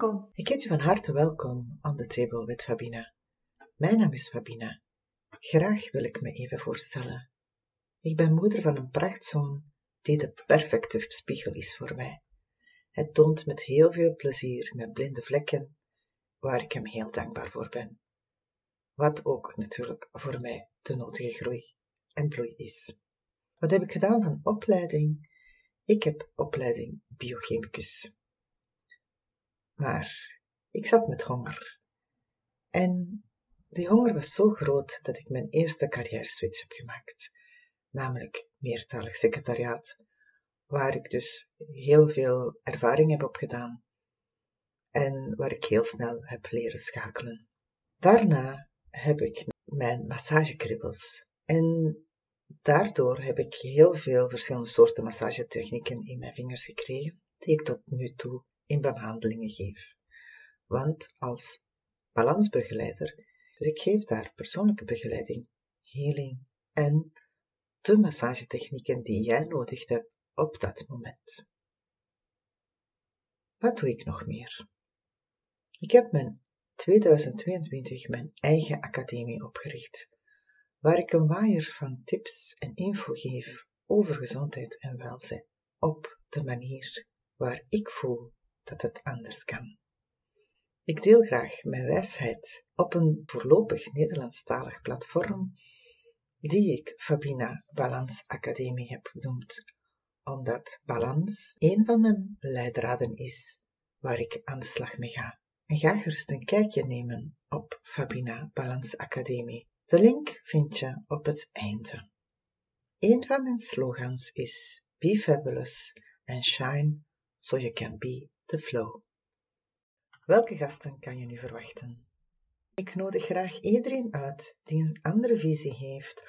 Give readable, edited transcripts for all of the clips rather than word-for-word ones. Welkom. Ik heet u van harte welkom aan de table with Fabina. Mijn naam is Fabina. Graag wil ik me even voorstellen. Ik ben moeder van een prachtzoon die de perfecte spiegel is voor mij. Hij toont met heel veel plezier mijn blinde vlekken, waar ik hem heel dankbaar voor ben. Wat ook natuurlijk voor mij de nodige groei en bloei is. Wat heb ik gedaan van opleiding? Ik heb opleiding biochemicus. Maar ik zat met honger. En die honger was zo groot dat ik mijn eerste carrière-switch heb gemaakt. Namelijk meertalig secretariaat, waar ik dus heel veel ervaring heb opgedaan en waar ik heel snel heb leren schakelen. Daarna heb ik mijn massagekribbels en daardoor heb ik heel veel verschillende soorten massagetechnieken in mijn vingers gekregen die ik tot nu toe in behandelingen geef. Want als balansbegeleider, dus ik geef daar persoonlijke begeleiding, healing en de massagetechnieken die jij nodig hebt op dat moment. Wat doe ik nog meer? Ik heb in 2022 mijn eigen academie opgericht, waar ik een waaier van tips en info geef over gezondheid en welzijn, op de manier waar ik voel dat het anders kan. Ik deel graag mijn wijsheid op een voorlopig Nederlandstalig platform die ik Fabina Balance Academy heb genoemd, omdat balans een van mijn leidraden is waar ik aan de slag mee ga. En ga gerust een kijkje nemen op Fabina Balance Academy. De link vind je op het einde. Een van mijn slogans is Be Fabulous and Shine so you can be the flow. Welke gasten kan je nu verwachten? Ik nodig graag iedereen uit die een andere visie heeft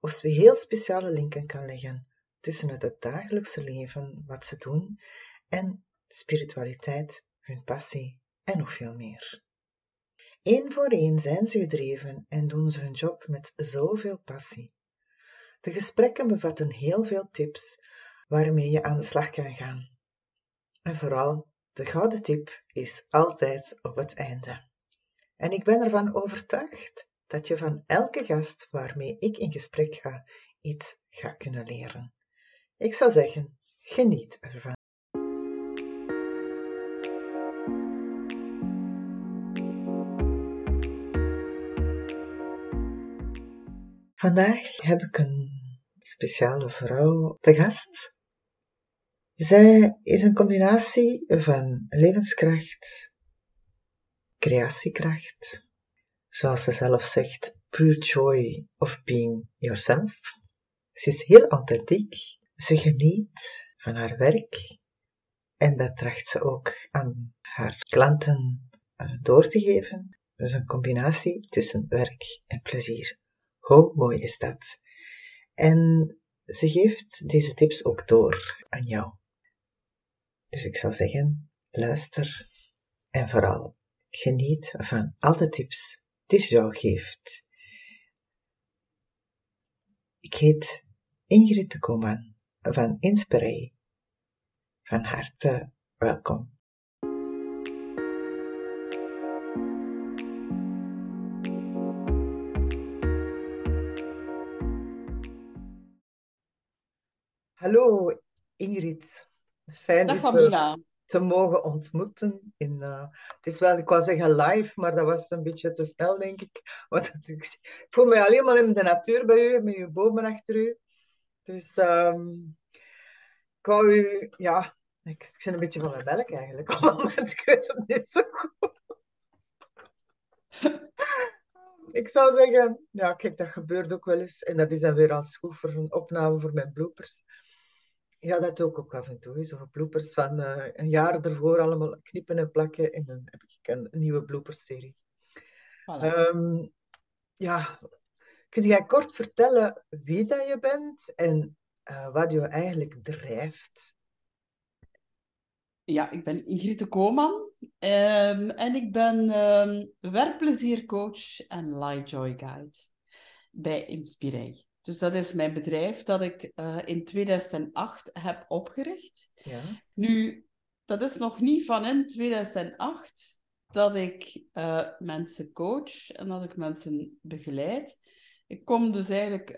of ze heel speciale linken kan leggen tussen het dagelijkse leven, wat ze doen, en spiritualiteit, hun passie en nog veel meer. Eén voor één zijn ze gedreven en doen ze hun job met zoveel passie. De gesprekken bevatten heel veel tips waarmee je aan de slag kan gaan. En vooral, de gouden tip is altijd op het einde. En ik ben ervan overtuigd dat je van elke gast waarmee ik in gesprek ga, iets gaat kunnen leren. Ik zou zeggen, geniet ervan. Vandaag heb ik een speciale vrouw te gast. Zij is een combinatie van levenskracht, creatiekracht, zoals ze zelf zegt, pure joy of being yourself. Ze is heel authentiek, ze geniet van haar werk en dat tracht ze ook aan haar klanten door te geven. Dus een combinatie tussen werk en plezier. Hoe mooi is dat? En ze geeft deze tips ook door aan jou. Dus ik zou zeggen, luister en vooral geniet van al de tips die ze jou geeft. Ik heet Ingrid De Cooman van Inspirei. Van harte welkom. Hallo Ingrid, fijn dat we te mogen ontmoeten. Het is wel, ik wou zeggen live, maar dat was een beetje te snel, denk ik. Want ik voel me alleen maar in de natuur bij u, met uw bomen achter u. Dus ik wou u, ja, ik ben een beetje van mijn melk eigenlijk. Ik weet het niet zo goed. Ik zou zeggen, ja kijk, dat gebeurt ook wel eens. En dat is dan weer als goed voor een opname voor mijn bloopers. Ja, dat doe ik ook af en toe. Zo'n bloopers van een jaar ervoor allemaal knippen en plakken. En dan heb ik een nieuwe blooperserie. Voilà. Ja, kun jij kort vertellen wie dat je bent en wat je eigenlijk drijft? Ja, ik ben Ingrid De Cooman en ik ben werkpleziercoach en light joy guide bij Inspirei. Dus dat is mijn bedrijf dat ik in 2008 heb opgericht. Ja. Nu, dat is nog niet van in 2008 dat ik mensen coach en dat ik mensen begeleid. Ik kom dus eigenlijk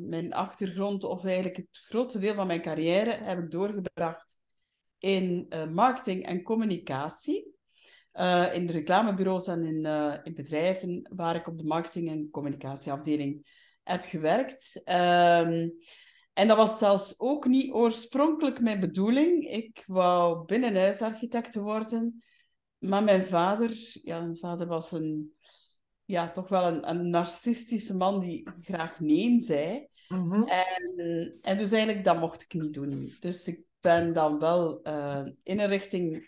mijn achtergrond, of eigenlijk het grootste deel van mijn carrière, heb ik doorgebracht in marketing en communicatie. In de reclamebureaus en in bedrijven waar ik op de marketing- en communicatieafdeling heb gewerkt. En dat was zelfs ook niet oorspronkelijk mijn bedoeling. Ik wou binnenhuisarchitect worden. Maar mijn vader was toch wel een narcistische man die graag nee zei. Mm-hmm. En dus eigenlijk, dat mocht ik niet doen. Dus ik ben dan wel in een richting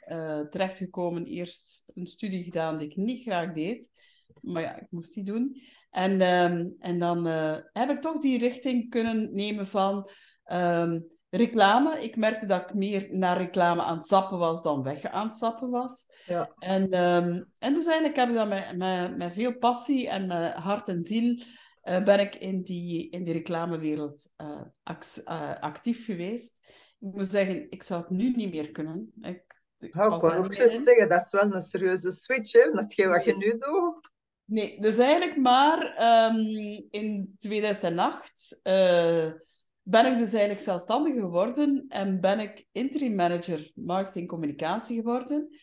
terechtgekomen. Eerst een studie gedaan die ik niet graag deed. Maar ja, ik moest die doen. En dan heb ik toch die richting kunnen nemen van reclame. Ik merkte dat ik meer naar reclame aan het zappen was dan weg aan het zappen was. Ja. En dus eigenlijk heb ik dan met veel passie en met hart en ziel ben ik in die reclamewereld actief geweest. Ik moet zeggen, ik zou het nu niet meer kunnen. Ik kan ook zo zeggen, dat is wel een serieuze switch, hè? Dat is wat je nu doet. Nee, dus eigenlijk maar in 2008 ben ik dus eigenlijk zelfstandig geworden en ben ik interim manager marketing communicatie geworden.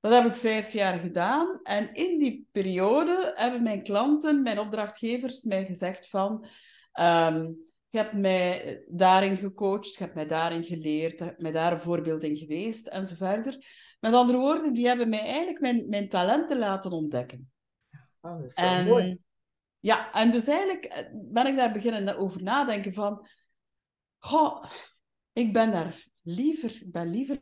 Dat heb ik 5 jaar gedaan en in die periode hebben mijn klanten, mijn opdrachtgevers mij gezegd van je hebt mij daarin gecoacht, je hebt mij daarin geleerd, je hebt mij daar een voorbeeld in geweest en zo verder. Met andere woorden, die hebben mij eigenlijk mijn talenten laten ontdekken. Oh, dat is zo mooi. Ja, en dus eigenlijk ben ik daar beginnen over nadenken van... Goh, ik ben daar liever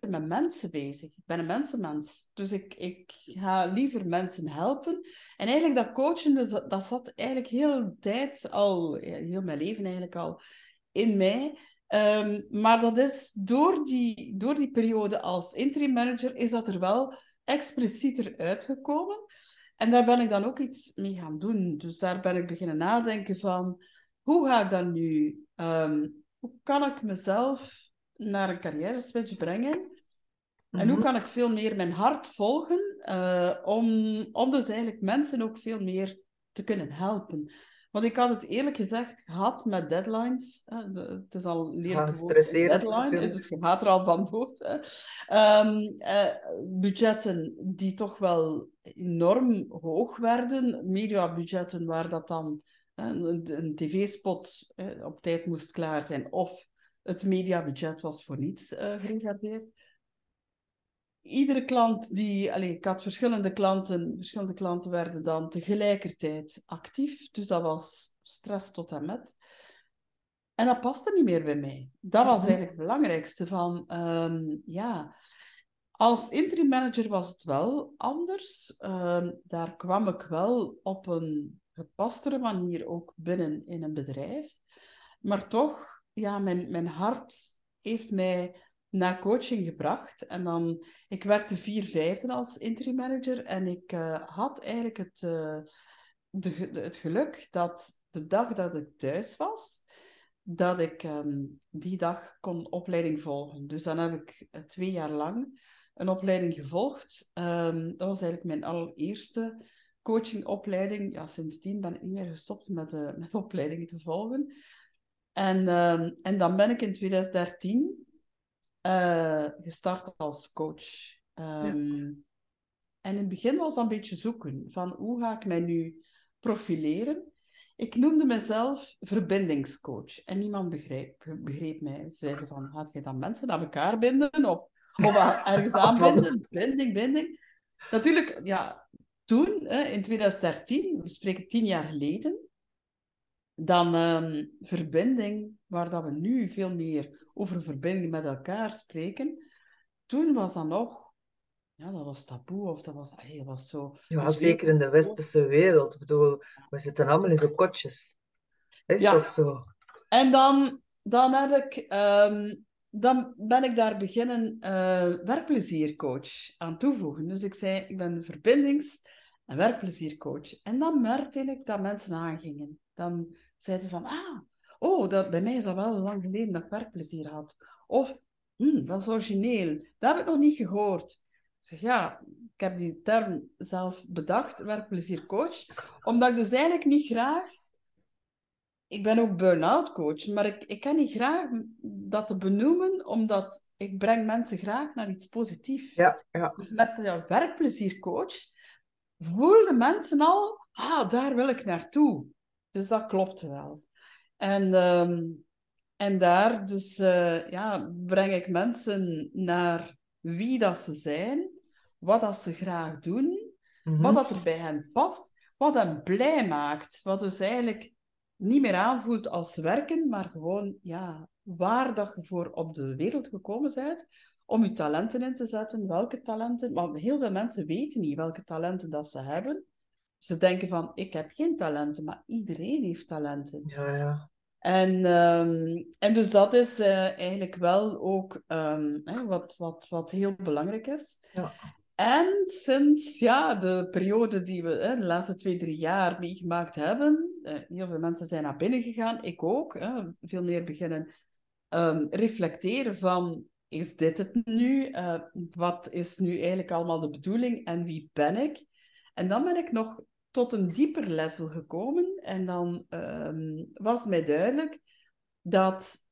met mensen bezig. Ik ben een mensenmens. Dus ik ga liever mensen helpen. En eigenlijk dat coachen, dat zat eigenlijk heel mijn leven eigenlijk al in mij. Maar dat is door die periode als interim manager is dat er wel explicieter uitgekomen. En daar ben ik dan ook iets mee gaan doen. Dus daar ben ik beginnen nadenken van... Hoe ga ik dan nu... hoe kan ik mezelf naar een carrière switch brengen? Mm-hmm. En hoe kan ik veel meer mijn hart volgen? Om dus eigenlijk mensen ook veel meer te kunnen helpen. Want ik had het eerlijk gezegd gehad met deadlines. Het is al een lelijk woord, deadline. Dus je gaat er al van dood. Budgetten die toch wel enorm hoog werden. Mediabudgetten waar dat dan een tv-spot op tijd moest klaar zijn. Of het mediabudget was voor niets gereserveerd. Iedere klant ik had verschillende klanten werden dan tegelijkertijd actief. Dus dat was stress tot en met. En dat paste niet meer bij mij. Dat was eigenlijk het belangrijkste van, Als interim manager was het wel anders. Daar kwam ik wel op een gepastere manier ook binnen in een bedrijf. Maar toch, ja, mijn hart heeft mij... naar coaching gebracht. En dan, ik werkte 4/5 als interim manager en ik had eigenlijk het geluk dat de dag dat ik thuis was, dat ik die dag kon opleiding volgen. Dus dan heb ik 2 jaar lang een opleiding gevolgd. Dat was eigenlijk mijn allereerste coachingopleiding. Ja, sindsdien ben ik niet meer gestopt met opleidingen te volgen. En dan ben ik in 2013... gestart als coach. En in het begin was dat een beetje zoeken van hoe ga ik mij nu profileren. Ik noemde mezelf verbindingscoach en niemand begreep mij. Ze zeiden van, gaat je dan mensen aan elkaar binden of ergens aanbinden? Binding. Natuurlijk, ja, toen, in 2013, we spreken 10 jaar geleden, dan verbinding, waar dat we nu veel meer over verbinding met elkaar spreken. Toen was dat nog... Ja, dat was taboe, of dat was... Hey, dat was zo... Ja, dus zeker in de westerse wereld. Ik bedoel, we zitten allemaal in zo'n kotjes. Is toch zo? En dan heb ik... dan ben ik daar beginnen werkpleziercoach aan toevoegen. Dus ik zei, ik ben verbindings- en werkpleziercoach. En dan merkte ik dat mensen aangingen. Dan zeiden ze van... Bij mij is dat wel lang geleden dat ik werkplezier had. Of, dat is origineel. Dat heb ik nog niet gehoord. Ik zeg, ja, ik heb die term zelf bedacht, werkpleziercoach, omdat ik dus eigenlijk niet graag... Ik ben ook burn-out coach, maar ik kan niet graag dat te benoemen, omdat ik breng mensen graag naar iets positiefs. Ja, ja. Dus met de werkpleziercoach voelden mensen al, ah, daar wil ik naartoe. Dus dat klopt wel. En daar dus, ja, breng ik mensen naar wie dat ze zijn, wat dat ze graag doen, wat dat er bij hen past, wat hen blij maakt, wat dus eigenlijk niet meer aanvoelt als werken, maar gewoon, ja, waar dat je voor op de wereld gekomen bent, om je talenten in te zetten, welke talenten, want heel veel mensen weten niet welke talenten dat ze hebben. Ze denken van, ik heb geen talenten, maar iedereen heeft talenten. Ja, ja. En dus dat is eigenlijk wel ook wat heel belangrijk is. Ja. En sinds ja, de periode die we de laatste 2-3 jaar meegemaakt hebben, heel veel mensen zijn naar binnen gegaan, ik ook, veel meer beginnen reflecteren van, is dit het nu? Wat is nu eigenlijk allemaal de bedoeling en wie ben ik? En dan ben ik nog tot een dieper level gekomen en dan was mij duidelijk dat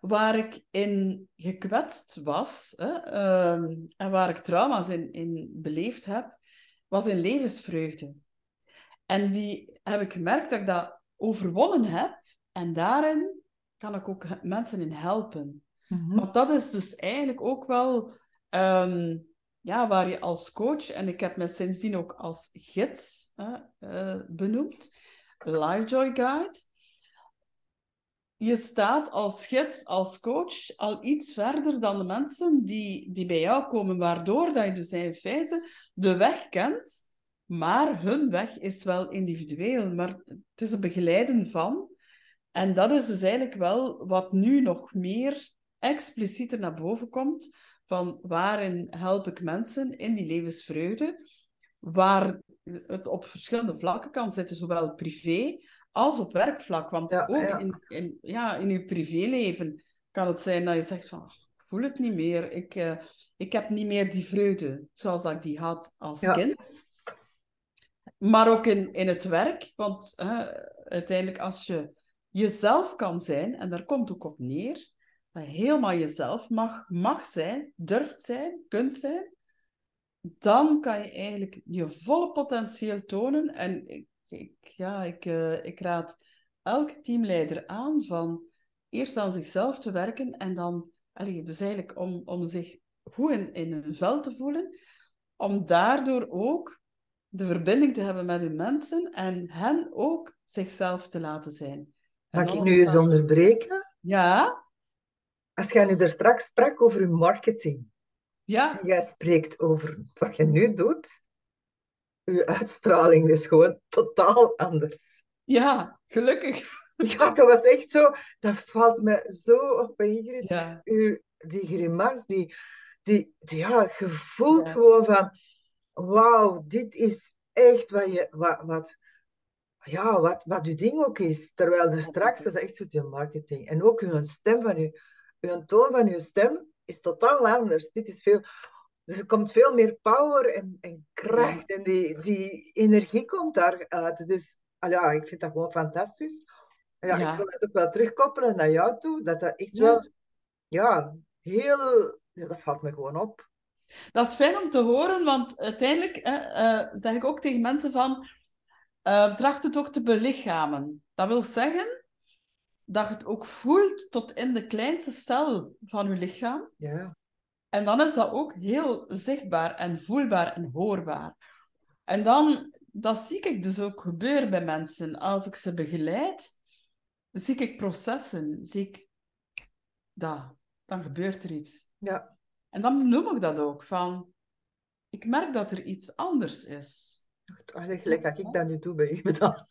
waar ik in gekwetst was en waar ik trauma's in beleefd heb, was in levensvreugde. En die heb ik gemerkt dat ik dat overwonnen heb en daarin kan ik ook mensen in helpen. Want dat is dus eigenlijk ook wel... ja, waar je als coach, en ik heb me sindsdien ook als gids benoemd, Lifejoy Guide. Je staat als gids, als coach, al iets verder dan de mensen die bij jou komen, waardoor dat je dus in feite de weg kent, maar hun weg is wel individueel, maar het is een begeleiden van. En dat is dus eigenlijk wel wat nu nog meer explicieter naar boven komt, van waarin help ik mensen in die levensvreugde, waar het op verschillende vlakken kan zitten, zowel privé als op werkvlak. Want ja, ook ja. In je privéleven kan het zijn dat je zegt van, ik voel het niet meer, ik heb niet meer die vreugde zoals dat ik die had als kind. Maar ook in het werk, want uiteindelijk als je jezelf kan zijn, en daar komt ook op neer, dat je helemaal jezelf mag zijn, durft zijn, kunt zijn, dan kan je eigenlijk je volle potentieel tonen. En ik raad elke teamleider aan van eerst aan zichzelf te werken en dan, dus eigenlijk om zich goed in hun vel te voelen, om daardoor ook de verbinding te hebben met hun mensen en hen ook zichzelf te laten zijn. Mag ik nu eens onderbreken? Ja. Als jij nu daar straks sprak over je marketing. Ja. En jij spreekt over wat je nu doet. Je uitstraling is gewoon totaal anders. Ja, gelukkig. Ja, dat was echt zo. Dat valt me zo op bij Ingrid. Ja. Die grimas, je voelt gewoon van... Wauw, dit is echt wat je ding ook is. Terwijl er straks was echt zo die marketing. En ook je stem van je... Uw toon van uw stem is totaal anders. Dit is veel... Dus er komt veel meer power en kracht. En die energie komt daaruit. Dus ik vind dat gewoon fantastisch. Ik wil het ook wel terugkoppelen naar jou toe. Dat echt wel... Ja, heel... Ja, dat valt me gewoon op. Dat is fijn om te horen, want uiteindelijk zeg ik ook tegen mensen van... tracht het ook te belichamen. Dat wil zeggen... dat je het ook voelt tot in de kleinste cel van je lichaam. Ja. En dan is dat ook heel zichtbaar en voelbaar en hoorbaar. En dan, dat zie ik dus ook gebeuren bij mensen. Als ik ze begeleid, zie ik processen. Zie ik dat. Dan gebeurt er iets. Ja. En dan noem ik dat ook. Van, ik merk dat er iets anders is. Gelijk als ik dat nu doe bij je dan.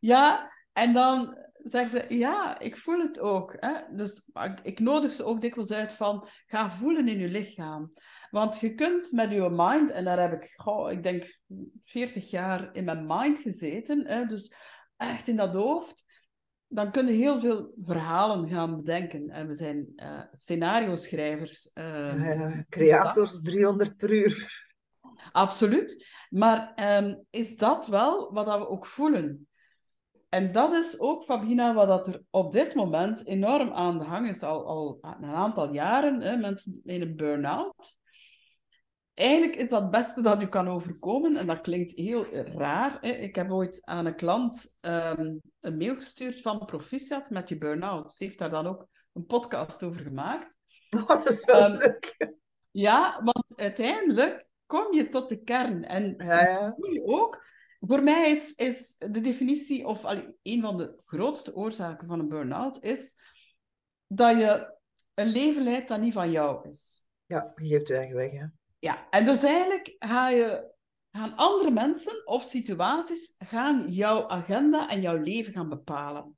Ja, en dan... zeggen ze, ja, ik voel het ook. Hè? Dus ik nodig ze ook dikwijls uit van, ga voelen in je lichaam. Want je kunt met je mind, en daar heb ik, ik denk, 40 jaar in mijn mind gezeten, hè? Dus echt in dat hoofd. dan kun je heel veel verhalen gaan bedenken. En we zijn scenario-schrijvers. Creators 300 per uur. Absoluut. Maar is dat wel wat dat we ook voelen? En dat is ook, Fabina, wat dat er op dit moment enorm aan de hang is. Al een aantal jaren, hè, mensen in een burn-out. Eigenlijk is dat het beste dat u kan overkomen. En dat klinkt heel raar. Hè. Ik heb ooit aan een klant een mail gestuurd van proficiat met je burn-out. Ze heeft daar dan ook een podcast over gemaakt. Dat is wel leuk. Ja, want uiteindelijk kom je tot de kern. En dat voel je ook. Voor mij is de definitie, of een van de grootste oorzaken van een burn-out, is dat je een leven leidt dat niet van jou is. Ja, je geeft je eigen weg, hè. Ja, en dus eigenlijk gaan andere mensen of situaties jouw agenda en jouw leven gaan bepalen.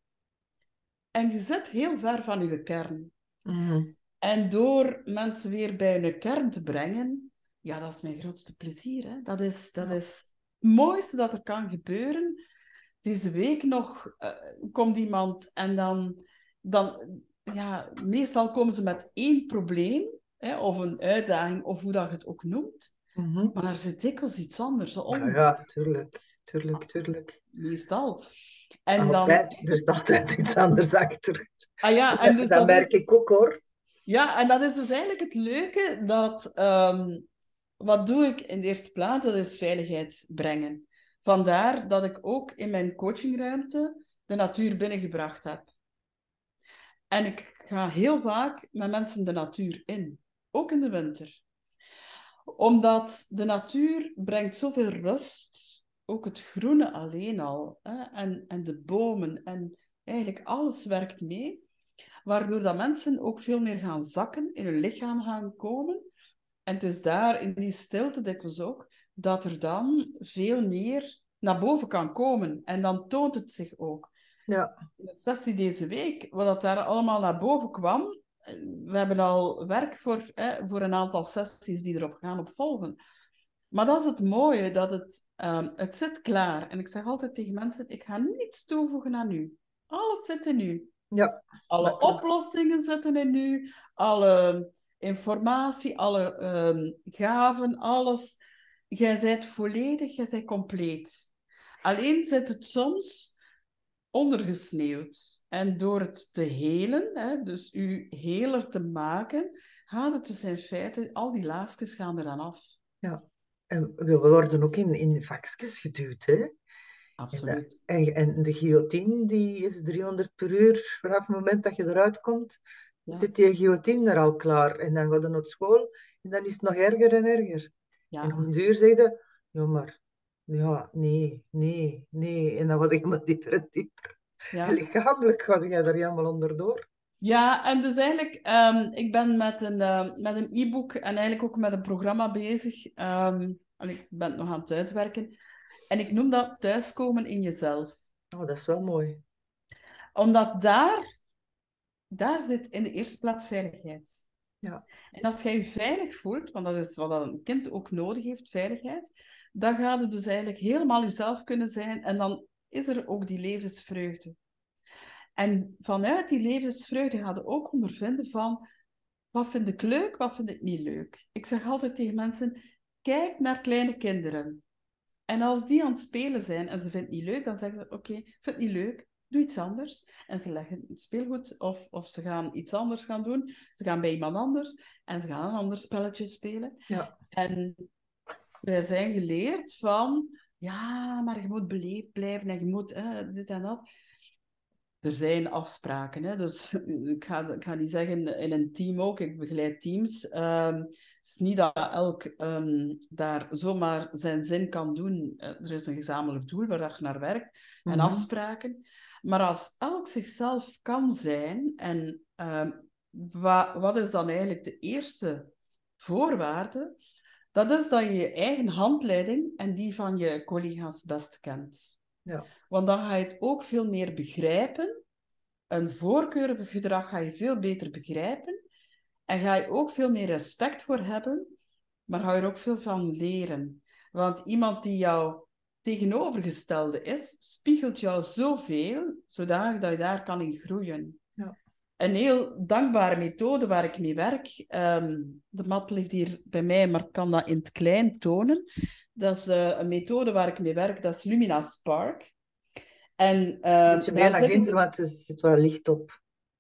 En je zit heel ver van je kern. Mm-hmm. En door mensen weer bij hun kern te brengen, ja, dat is mijn grootste plezier, hè. Dat is het mooiste dat er kan gebeuren. Deze week nog komt iemand en dan meestal komen ze met één probleem. Of een uitdaging, of hoe dat je het ook noemt. Mm-hmm. Maar daar zit dikwijls iets anders onder. Ja, tuurlijk. Meestal. En er staat altijd iets anders achter. Ah, ja, en dus dat merk ik ook, hoor. Ja, en dat is dus eigenlijk het leuke, dat wat doe ik in de eerste plaats? Dat is veiligheid brengen. Vandaar dat ik ook in mijn coachingruimte de natuur binnengebracht heb. En ik ga heel vaak met mensen de natuur in. Ook in de winter. Omdat de natuur brengt zoveel rust. Ook het groene alleen al. Hè? En de bomen. En eigenlijk alles werkt mee. Waardoor dat mensen ook veel meer gaan zakken. In hun lichaam gaan komen. En het is daar, in die stilte dikwijls ook, dat er dan veel meer naar boven kan komen. En dan toont het zich ook. Ja. In de sessie deze week, wat daar allemaal naar boven kwam. We hebben al werk voor een aantal sessies die erop gaan opvolgen. Maar dat is het mooie, dat het zit klaar. En ik zeg altijd tegen mensen, ik ga niets toevoegen aan u. Alles zit in u. Ja, alle oplossingen zitten in u. Alle informatie, alle gaven, alles. Jij zijt volledig, jij zijt compleet. Alleen zit het soms ondergesneeuwd. En door het te helen, dus u heler te maken, gaat het dus in feite, al die laagjes gaan er dan af. Ja, en we worden ook in vakjes geduwd, hè? Absoluut. En de guillotine, die is 300 per uur vanaf het moment dat je eruit komt, ja. Zit die guillotine er al klaar. En dan gaat je naar school en dan is het nog erger en erger. Ja. En op een duur zeg je, ja maar... Ja, nee. En dan word ik maar dieper en dieper. Ja. Lichamelijk ga jij daar helemaal onderdoor. Ja, en dus eigenlijk, ik ben met een e-book en eigenlijk ook met een programma bezig. Ik ben het nog aan het uitwerken. En ik noem dat thuiskomen in jezelf. Oh, dat is wel mooi. Omdat daar zit in de eerste plaats veiligheid. Ja. En als jij je veilig voelt, want dat is wat een kind ook nodig heeft, veiligheid, dan ga je dus eigenlijk helemaal jezelf kunnen zijn en dan is er ook die levensvreugde. En vanuit die levensvreugde ga je ook ondervinden van wat vind ik leuk, wat vind ik niet leuk. Ik zeg altijd tegen mensen, kijk naar kleine kinderen. En als die aan het spelen zijn en ze vinden het niet leuk, dan zeggen ze, oké, ik vind het niet leuk. Doe iets anders. En ze leggen het speelgoed of ze gaan iets anders gaan doen. Ze gaan bij iemand anders en ze gaan een ander spelletje spelen. Ja. En wij zijn geleerd van, ja, maar je moet beleefd blijven en je moet dit en dat. Er zijn afspraken, hè? Dus ik ga niet zeggen in een team ook, ik begeleid teams. Het is niet dat elk daar zomaar zijn zin kan doen. Er is een gezamenlijk doel waar je naar werkt en afspraken. Maar als elk zichzelf kan zijn, en wat is dan eigenlijk de eerste voorwaarde? Dat is dat je je eigen handleiding en die van je collega's best kent. Ja. Want dan ga je het ook veel meer begrijpen. Een voorkeurig gedrag ga je veel beter begrijpen. En ga je ook veel meer respect voor hebben. Maar ga je er ook veel van leren. Want iemand die jou tegenovergestelde is, spiegelt jou zoveel, zodat je daar kan in groeien. Ja. Een heel dankbare methode waar ik mee werk. De mat ligt hier bij mij, maar ik kan dat in het klein tonen. Dat is een methode waar ik mee werk, dat is Lumina Spark. En, moet je bijna gieten, want er zit wel licht op de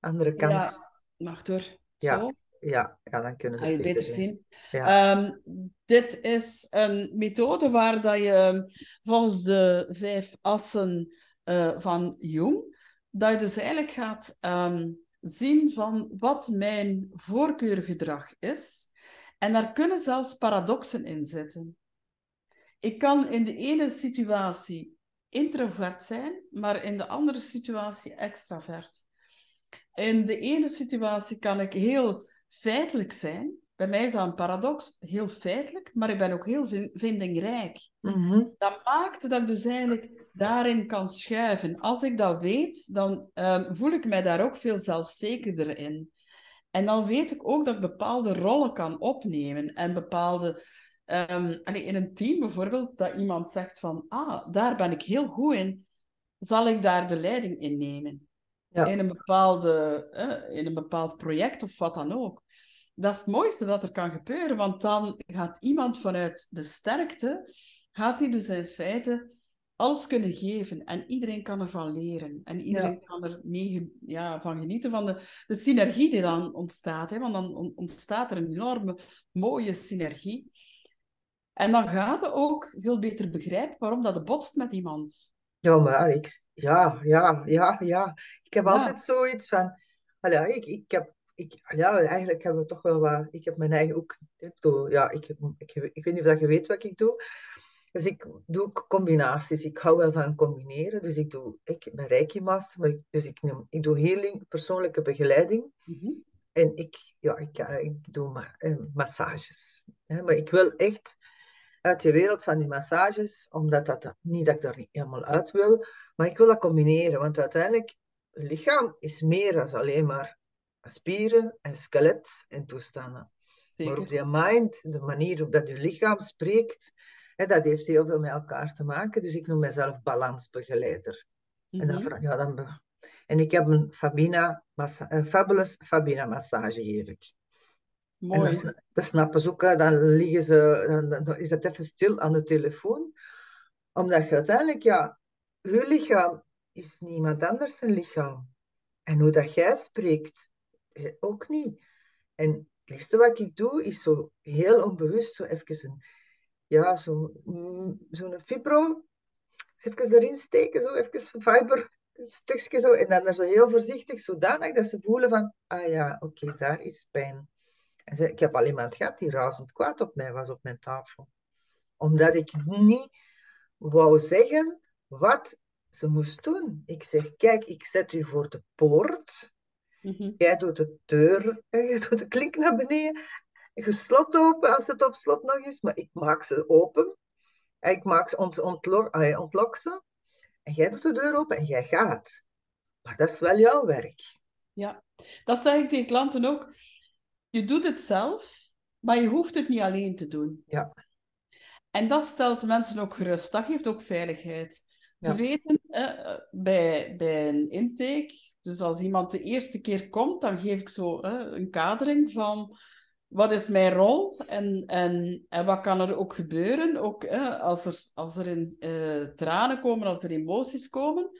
andere kant. Ja, mag door. Ja. Zo. Ja, dan kunnen we het beter zien. Ja. Dit is een methode waar dat je volgens de 5 assen van Jung, dat je dus eigenlijk gaat zien van wat mijn voorkeurgedrag is. En daar kunnen zelfs paradoxen in zitten. Ik kan in de ene situatie introvert zijn, maar in de andere situatie extravert. In de ene situatie kan ik heel feitelijk zijn. Bij mij is dat een paradox, heel feitelijk, maar ik ben ook heel vindingrijk. Mm-hmm. Dat maakt dat ik dus eigenlijk daarin kan schuiven. Als ik dat weet, dan voel ik mij daar ook veel zelfzekerder in. En dan weet ik ook dat ik bepaalde rollen kan opnemen en bepaalde... in een team bijvoorbeeld, dat iemand zegt van, daar ben ik heel goed in, zal ik daar de leiding in nemen. Ja. In een bepaald project of wat dan ook. Dat is het mooiste dat er kan gebeuren, want dan gaat iemand vanuit de sterkte, gaat die dus in feite alles kunnen geven. En iedereen kan ervan leren. En iedereen kan er van genieten van de synergie die dan ontstaat. Hè? Want dan ontstaat er een enorme mooie synergie. En dan gaat het ook veel beter begrijpen waarom dat het botst met iemand. Ja, maar ik heb altijd zoiets van... eigenlijk hebben we toch wel wat... Ik heb mijn eigen ook... Ik weet niet of je weet wat ik doe. Dus ik doe ook combinaties. Ik hou wel van combineren. Dus ik ben Reiki-master, maar ik doe healing, persoonlijke begeleiding. Mm-hmm. En ik doe massages. Hè? Maar ik wil echt... uit de wereld van die massages, omdat dat niet dat ik daar niet helemaal uit wil, maar ik wil dat combineren, want uiteindelijk het lichaam is meer dan alleen maar spieren en skelet en toestanden. Zeker. Maar op je mind, de manier op dat je lichaam spreekt, hè, dat heeft heel veel met elkaar te maken, dus ik noem mezelf balansbegeleider. Mm-hmm. En ik heb een Fabulous Fabina massage geef ik. Mooi. En dat snappen ze ook, dan liggen ze, dan is dat even stil aan de telefoon. Omdat je uiteindelijk, je lichaam is niemand anders zijn lichaam. En hoe dat jij spreekt, ook niet. En het liefste wat ik doe, is zo heel onbewust, zo even zo'n fibro, even erin steken, zo even fiber, een stukje zo. En dan er zo heel voorzichtig, zodanig dat ze voelen van, oké, daar is pijn. Ik heb al iemand gehad die razend kwaad op mij was op mijn tafel. Omdat ik niet wou zeggen wat ze moest doen. Ik zeg, kijk, ik zet u voor de poort. Mm-hmm. Jij doet de deur, jij doet de klink naar beneden. Je slot open, als het op slot nog is. Maar ik maak ze open. Ik maak ze ontlok ze. En jij doet de deur open en jij gaat. Maar dat is wel jouw werk. Ja, dat zeg ik tegen klanten ook. Je doet het zelf, maar je hoeft het niet alleen te doen. Ja. En dat stelt mensen ook gerust. Dat geeft ook veiligheid. Ja. Te weten, bij een intake, dus als iemand de eerste keer komt, dan geef ik zo een kadering van wat is mijn rol en wat kan er ook gebeuren. Ook als er in tranen komen, als er emoties komen.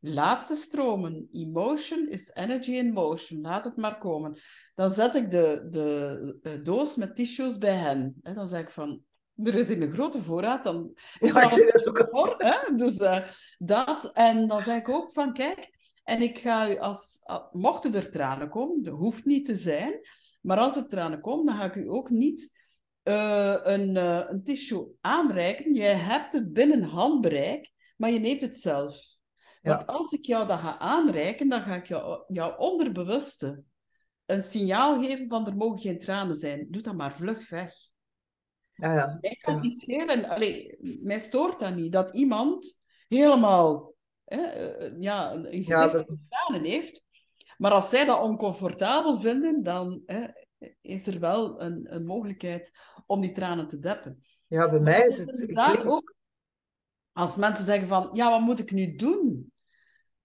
Laat ze stromen. Emotion is energy in motion. Laat het maar komen. Dan zet ik de doos met tissues bij hen. En dan zeg ik van, er is hier een grote voorraad. Dan is dat voor, hè? Dus dat. En dan zeg ik ook van, kijk, en ik ga u mochten er tranen komen, dat hoeft niet te zijn, maar als er tranen komen, dan ga ik u ook niet een tissue aanreiken. Jij hebt het binnen handbereik, maar je neemt het zelf. Ja. Want als ik jou dat ga aanreiken, dan ga ik jouw onderbewuste een signaal geven van er mogen geen tranen zijn. Doe dat maar vlug weg. Mij kan het niet schelen. Mij stoort dat niet. Dat iemand helemaal een gezicht van tranen heeft. Maar als zij dat oncomfortabel vinden, dan is er wel een mogelijkheid om die tranen te deppen. Ja, bij mij is het... Inderdaad ook... Als mensen zeggen van, ja, wat moet ik nu doen?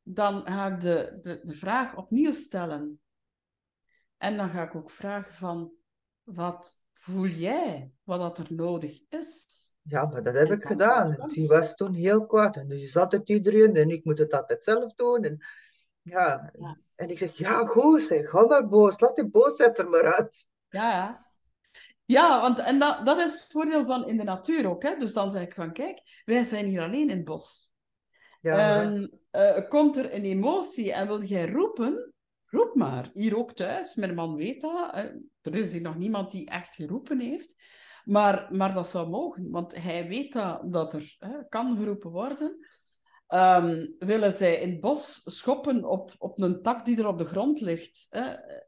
Dan ga ik de vraag opnieuw stellen. En dan ga ik ook vragen van, wat voel jij? Wat dat er nodig is? Ja, maar dat heb ik gedaan. Die was toen heel kwaad. En dus zat het iedereen en ik moet het altijd zelf doen. En, ja. En ik zeg, ja, goed zeg, ga maar boos. Laat die boosheid er maar uit. Ja. Ja, want en dat is het voordeel van in de natuur ook. Hè? Dus dan zeg ik van, kijk, wij zijn hier alleen in het bos. Ja, komt er een emotie en wil jij roepen? Roep maar. Hier ook thuis, mijn man weet dat. Er is hier nog niemand die echt geroepen heeft. Maar dat zou mogen, want hij weet dat er kan geroepen worden. Willen zij in het bos schoppen op een tak die er op de grond ligt?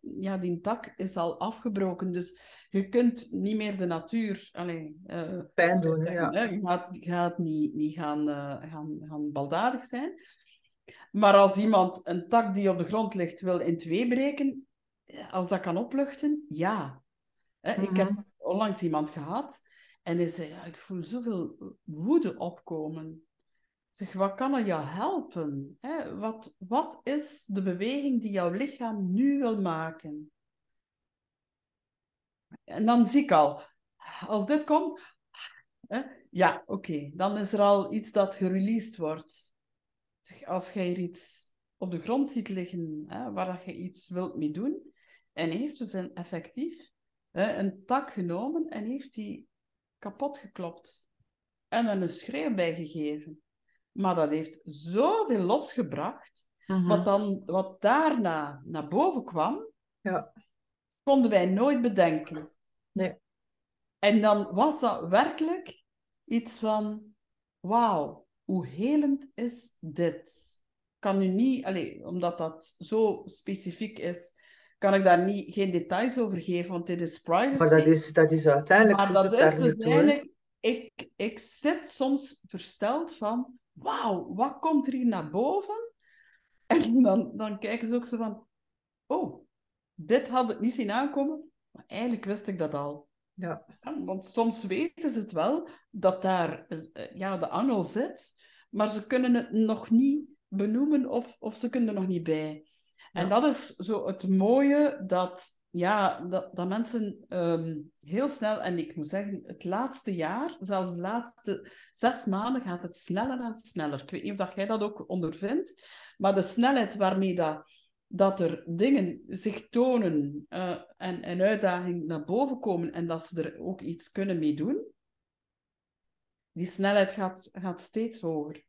Ja, die tak is al afgebroken, dus je kunt niet meer de natuur... pijn doen, zeggen, ja. Je gaat niet gaan baldadig zijn. Maar als iemand een tak die op de grond ligt wil in twee breken, als dat kan opluchten, ja. Ik heb onlangs iemand gehad en hij zei, ja, ik voel zoveel woede opkomen. Zeg, wat kan er jou helpen? Wat is de beweging die jouw lichaam nu wil maken? En dan zie ik al, als dit komt, ja, oké, dan is er al iets dat gereleased wordt. Zeg, als jij hier iets op de grond ziet liggen, waar je iets wilt mee doen, en heeft dus effectief een tak genomen en heeft die kapot geklopt en er een schreeuw bij gegeven. Maar dat heeft zoveel losgebracht, wat daarna naar boven kwam, konden wij nooit bedenken. Nee. En dan was dat werkelijk iets van, wauw, hoe helend is dit? Kan nu niet, omdat dat zo specifiek is, kan ik daar geen details over geven, want dit is privacy. Maar dat is uiteindelijk... Maar dat is dus eigenlijk... Ik zit soms versteld van... Wauw, wat komt er hier naar boven? En dan kijken ze ook zo van... Oh, dit had ik niet zien aankomen. Maar eigenlijk wist ik dat al. Ja. Want soms weten ze het wel, dat daar de angel zit. Maar ze kunnen het nog niet benoemen of ze kunnen er nog niet bij. Ja. En dat is zo het mooie dat mensen heel snel... En ik moet zeggen, het laatste jaar, zelfs de laatste 6 maanden, gaat het sneller en sneller. Ik weet niet of jij dat ook ondervindt, maar de snelheid waarmee dat er dingen zich tonen en uitdagingen naar boven komen en dat ze er ook iets kunnen mee doen, die snelheid gaat steeds hoger.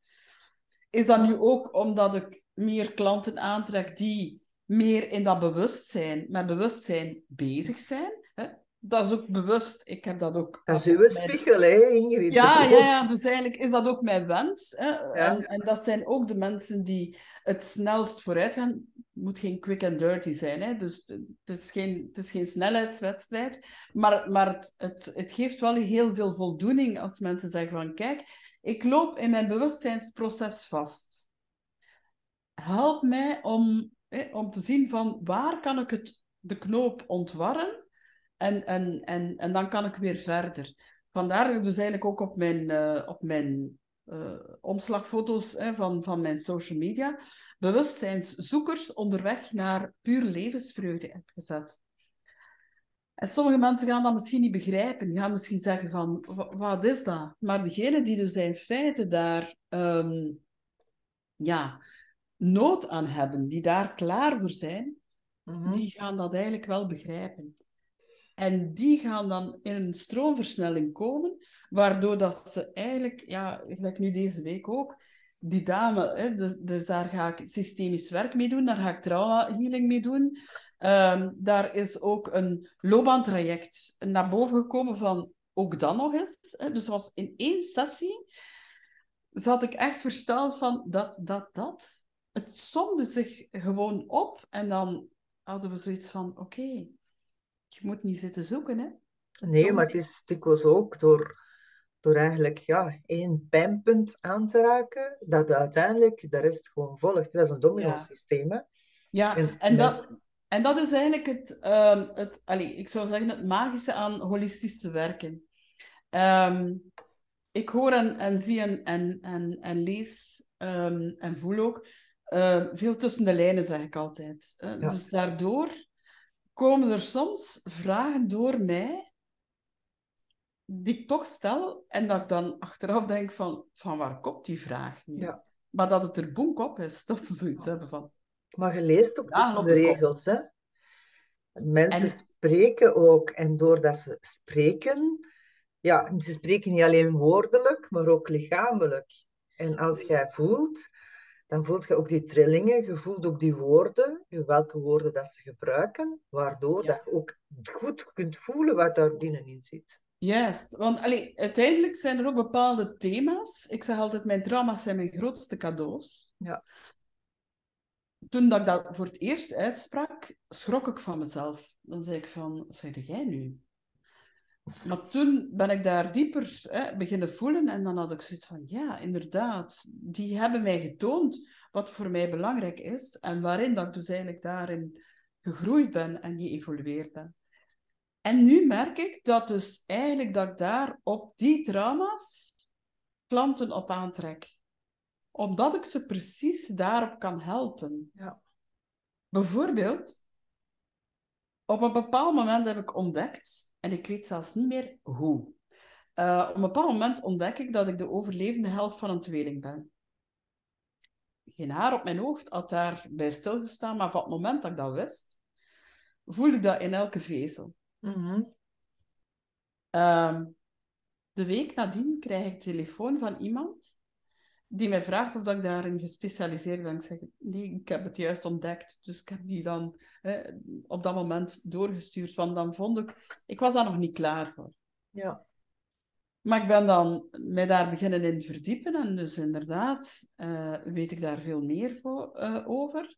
Is dat nu ook omdat ik meer klanten aantrek die... meer in dat bewustzijn, met bewustzijn bezig zijn. Dat is ook bewust, ik heb dat ook... Dat is uw spiegel, hè, Ingrid? Ja, dus eigenlijk is dat ook mijn wens. Ja. En dat zijn ook de mensen die het snelst vooruit gaan. Het moet geen quick and dirty zijn, hè? Dus het is geen snelheidswedstrijd. Maar het geeft wel heel veel voldoening als mensen zeggen van, kijk, ik loop in mijn bewustzijnsproces vast. Help mij om te zien van waar kan ik de knoop ontwarren en dan kan ik weer verder. Vandaar dat ik dus eigenlijk ook op mijn omslagfoto's van mijn social media bewustzijnszoekers onderweg naar puur levensvreugde heb gezet. En sommige mensen gaan dat misschien niet begrijpen. Die gaan misschien zeggen van, wat is dat? Maar degenen die dus in feite daar... nood aan hebben, die daar klaar voor zijn, die gaan dat eigenlijk wel begrijpen. En die gaan dan in een stroomversnelling komen, waardoor dat ze eigenlijk, gelijk nu deze week ook, die dame, dus daar ga ik systemisch werk mee doen, daar ga ik trauma-healing mee doen. Daar is ook een loopbaantraject naar boven gekomen van, ook dan nog eens. Dus was in 1 sessie, zat ik echt versteld van, dat. Het somde zich gewoon op en dan hadden we zoiets van, oké, je moet niet zitten zoeken, hè? Nee, maar het is dikwijls ook door eigenlijk 1 pijnpunt aan te raken, dat uiteindelijk de rest gewoon volgt. Dat is een domino-systeem, hè? Ja, en dat is eigenlijk het magische aan holistisch te werken. ik hoor en zie en lees en voel ook veel tussen de lijnen, zeg ik altijd. Ja. Dus daardoor komen er soms vragen door mij die ik toch stel en dat ik dan achteraf denk van waar komt die vraag nu? Ja. Maar dat het er bonk op is, dat ze zoiets hebben van... Maar je leest ook de regels, hè? Mensen spreken ook. En doordat ze spreken... Ja, ze spreken niet alleen woordelijk, maar ook lichamelijk. En als jij voelt, dan voelt je ook die trillingen. Je voelt ook die woorden, welke woorden dat ze gebruiken. Waardoor dat je ook goed kunt voelen wat daar binnenin zit. Juist, want uiteindelijk zijn er ook bepaalde thema's. Ik zeg altijd, mijn trauma's zijn mijn grootste cadeaus. Ja. Toen dat ik dat voor het eerst uitsprak, schrok ik van mezelf. Dan zei ik van, wat zei jij nu? Maar toen ben ik daar dieper beginnen voelen en dan had ik zoiets van, ja, inderdaad, die hebben mij getoond wat voor mij belangrijk is en waarin dat ik dus eigenlijk daarin gegroeid ben en geëvolueerd ben. En nu merk ik dat dus eigenlijk dat ik daar op die trauma's klanten op aantrek. Omdat ik ze precies daarop kan helpen. Ja. Bijvoorbeeld, op een bepaald moment heb ik ontdekt, en ik weet zelfs niet meer hoe. Op een bepaald moment ontdek ik dat ik de overlevende helft van een tweeling ben. Geen haar op mijn hoofd had daarbij stilgestaan, maar van het moment dat ik dat wist, voelde ik dat in elke vezel. Mm-hmm. De week nadien krijg ik telefoon van iemand die mij vraagt of dat ik daarin gespecialiseerd ben. Ik zeg, nee, ik heb het juist ontdekt. Dus ik heb die dan op dat moment doorgestuurd. Want dan vond ik was daar nog niet klaar voor. Ja. Maar ik ben dan mij daar beginnen in verdiepen. En dus inderdaad weet ik daar veel meer over.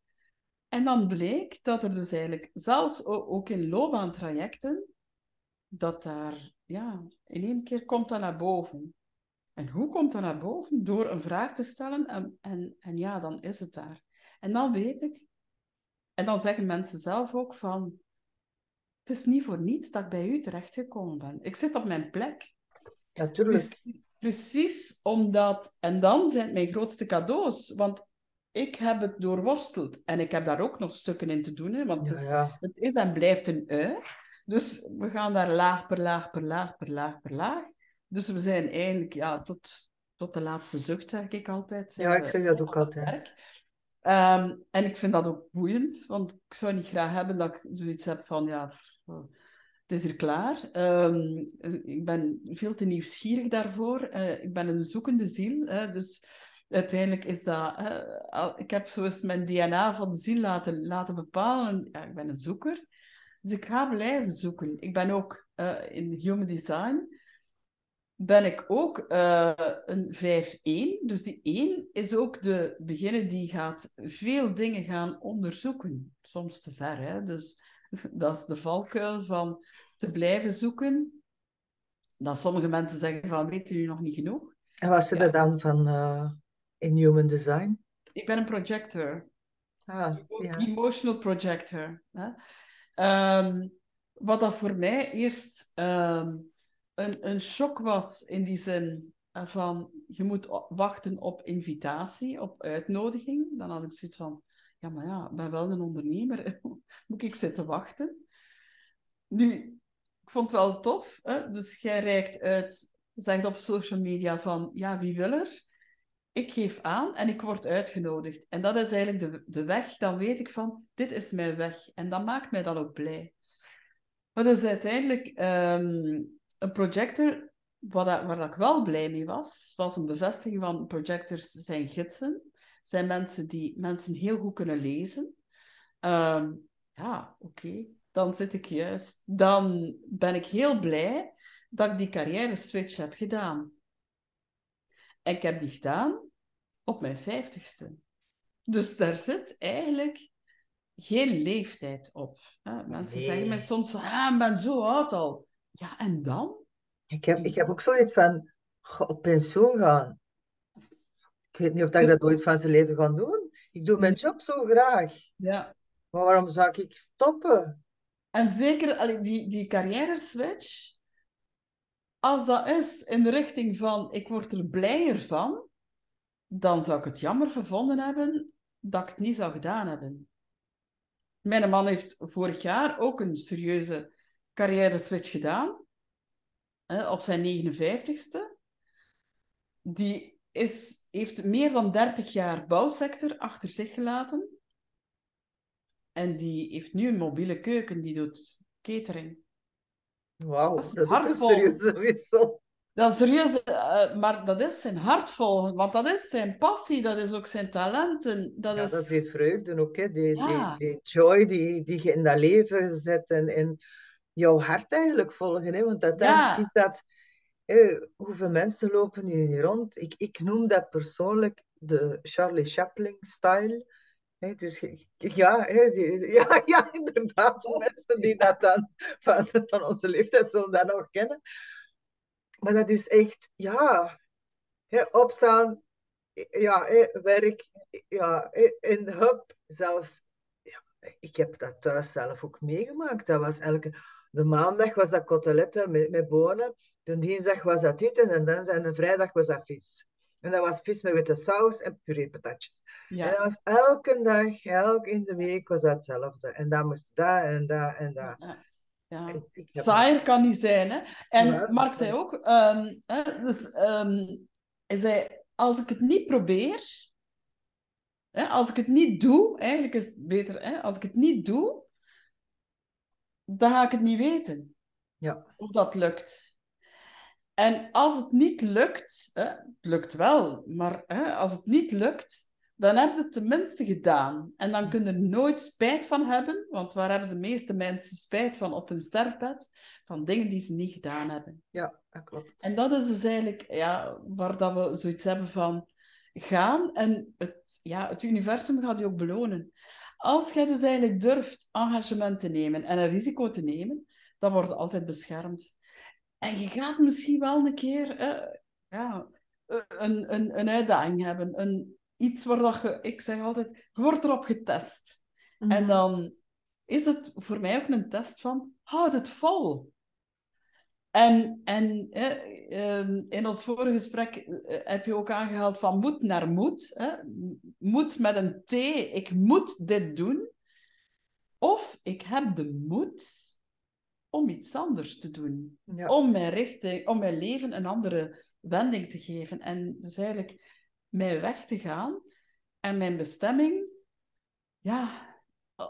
En dan bleek dat er dus eigenlijk, zelfs ook in loopbaantrajecten, dat daar, ja, in één keer komt dat naar boven. En hoe komt dat naar boven? Door een vraag te stellen en ja, dan is het daar. En dan weet ik, en dan zeggen mensen zelf ook van, het is niet voor niets dat ik bij u terechtgekomen ben. Ik zit op mijn plek. Natuurlijk. Precies omdat, en dan zijn het mijn grootste cadeaus, want ik heb het doorworsteld. En ik heb daar ook nog stukken in te doen, hè, want het is en blijft een ui. Dus we gaan daar laag per laag per laag per laag per laag. Dus we zijn eigenlijk tot de laatste zucht, zeg ik altijd. Ja, ik zeg dat ook altijd. En ik vind dat ook boeiend, want ik zou niet graag hebben dat ik zoiets heb van, ja, het is hier klaar. Ik ben veel te nieuwsgierig daarvoor. Ik ben een zoekende ziel, dus... Uiteindelijk is dat... ik heb zo eens mijn DNA van de ziel laten bepalen. Ja, ik ben een zoeker. Dus ik ga blijven zoeken. Ik ben ook in Human Design... ben ik ook een 5-1. Dus die 1 is ook degene die gaat veel dingen gaan onderzoeken. Soms te ver, hè. Dus dat is de valkuil van te blijven zoeken. Dat sommige mensen zeggen van, weet u nog niet genoeg? En wat zit er dan van... In Human Design? Ik ben een projector. Emotional projector. Hè? Wat dat voor mij eerst een shock was in die zin van... Je moet wachten op invitatie, op uitnodiging. Dan had ik zoiets van... Ja, maar ja, ik ben wel een ondernemer. Moet ik zitten wachten? Nu, ik vond het wel tof. Hè? Dus jij reikt uit, zegt op social media van... Ja, wie wil er? Ik geef aan en ik word uitgenodigd. En dat is eigenlijk de weg. Dan weet ik van, dit is mijn weg. En dat maakt mij dan ook blij. Maar dus uiteindelijk, een projector, waar ik wel blij mee was, was een bevestiging van projectors zijn gidsen. Zijn mensen die mensen heel goed kunnen lezen. Dan zit ik juist. Dan ben ik heel blij dat ik die carrière switch heb gedaan. En ik heb die gedaan op mijn 50ste. Dus daar zit eigenlijk geen leeftijd op. Mensen zeggen mij soms van, ik ben zo oud al. Ja, en dan? Ik heb ook zoiets van, op pensioen gaan. Ik weet niet of ik dat ooit van zijn leven ga doen. Ik doe mijn job zo graag. Ja. Maar waarom zou ik stoppen? En zeker die carrière switch... Als dat is in de richting van ik word er blijer van, dan zou ik het jammer gevonden hebben dat ik het niet zou gedaan hebben. Mijn man heeft vorig jaar ook een serieuze carrière-switch gedaan, hè, op zijn 59ste. Die heeft meer dan 30 jaar bouwsector achter zich gelaten. En die heeft nu een mobiele keuken, die doet catering. Wauw, dat is een serieuze wissel. Dat is serieus, maar dat is zijn hart volgen, want dat is zijn passie, dat is ook zijn talenten. Dat is die vreugde ook, hè? Die joy die je in dat leven zet en jouw hart eigenlijk volgen. Hè? Want uiteindelijk is dat, hoeveel mensen lopen hier rond? Ik noem dat persoonlijk de Charlie Chaplin-style. He, dus inderdaad, de mensen die dat dan van onze leeftijd zullen dat nog kennen. Maar dat is echt, opstaan, werk, en hup, zelfs, ik heb dat thuis zelf ook meegemaakt. Dat was de maandag was dat koteletten met bonen, de dinsdag was dat dit en de vrijdag was dat vis. En dat was vis met witte saus en puree patatjes. Ja. En dat was elke dag, elk in de week was dat hetzelfde. En dan moest dat en dat en dat. Ja. Saaier kan niet zijn, hè. En Mark zei ook, hij zei, als ik het niet probeer, als ik het niet doe, eigenlijk is het beter, als ik het niet doe, dan ga ik het niet weten. Ja. Of dat lukt. En als het niet lukt, het lukt wel, maar als het niet lukt, dan heb je het tenminste gedaan. En dan kun je er nooit spijt van hebben, want waar hebben de meeste mensen spijt van op hun sterfbed? Van dingen die ze niet gedaan hebben. Ja, dat klopt. En dat is dus eigenlijk waar dat we zoiets hebben van gaan. En het universum gaat je ook belonen. Als jij dus eigenlijk durft engagement te nemen en een risico te nemen, dan word je altijd beschermd. En je gaat misschien wel een keer een uitdaging hebben. Iets waar dat je, ik zeg altijd, je wordt erop getest. Mm-hmm. En dan is het voor mij ook een test van, houd het vol. En in ons vorige gesprek heb je ook aangehaald van moed naar moed. Moed met een T, ik moet dit doen. Of ik heb de moed om iets anders te doen. Ja. Om mijn richting, om mijn leven een andere wending te geven. En dus eigenlijk mijn weg te gaan en mijn bestemming,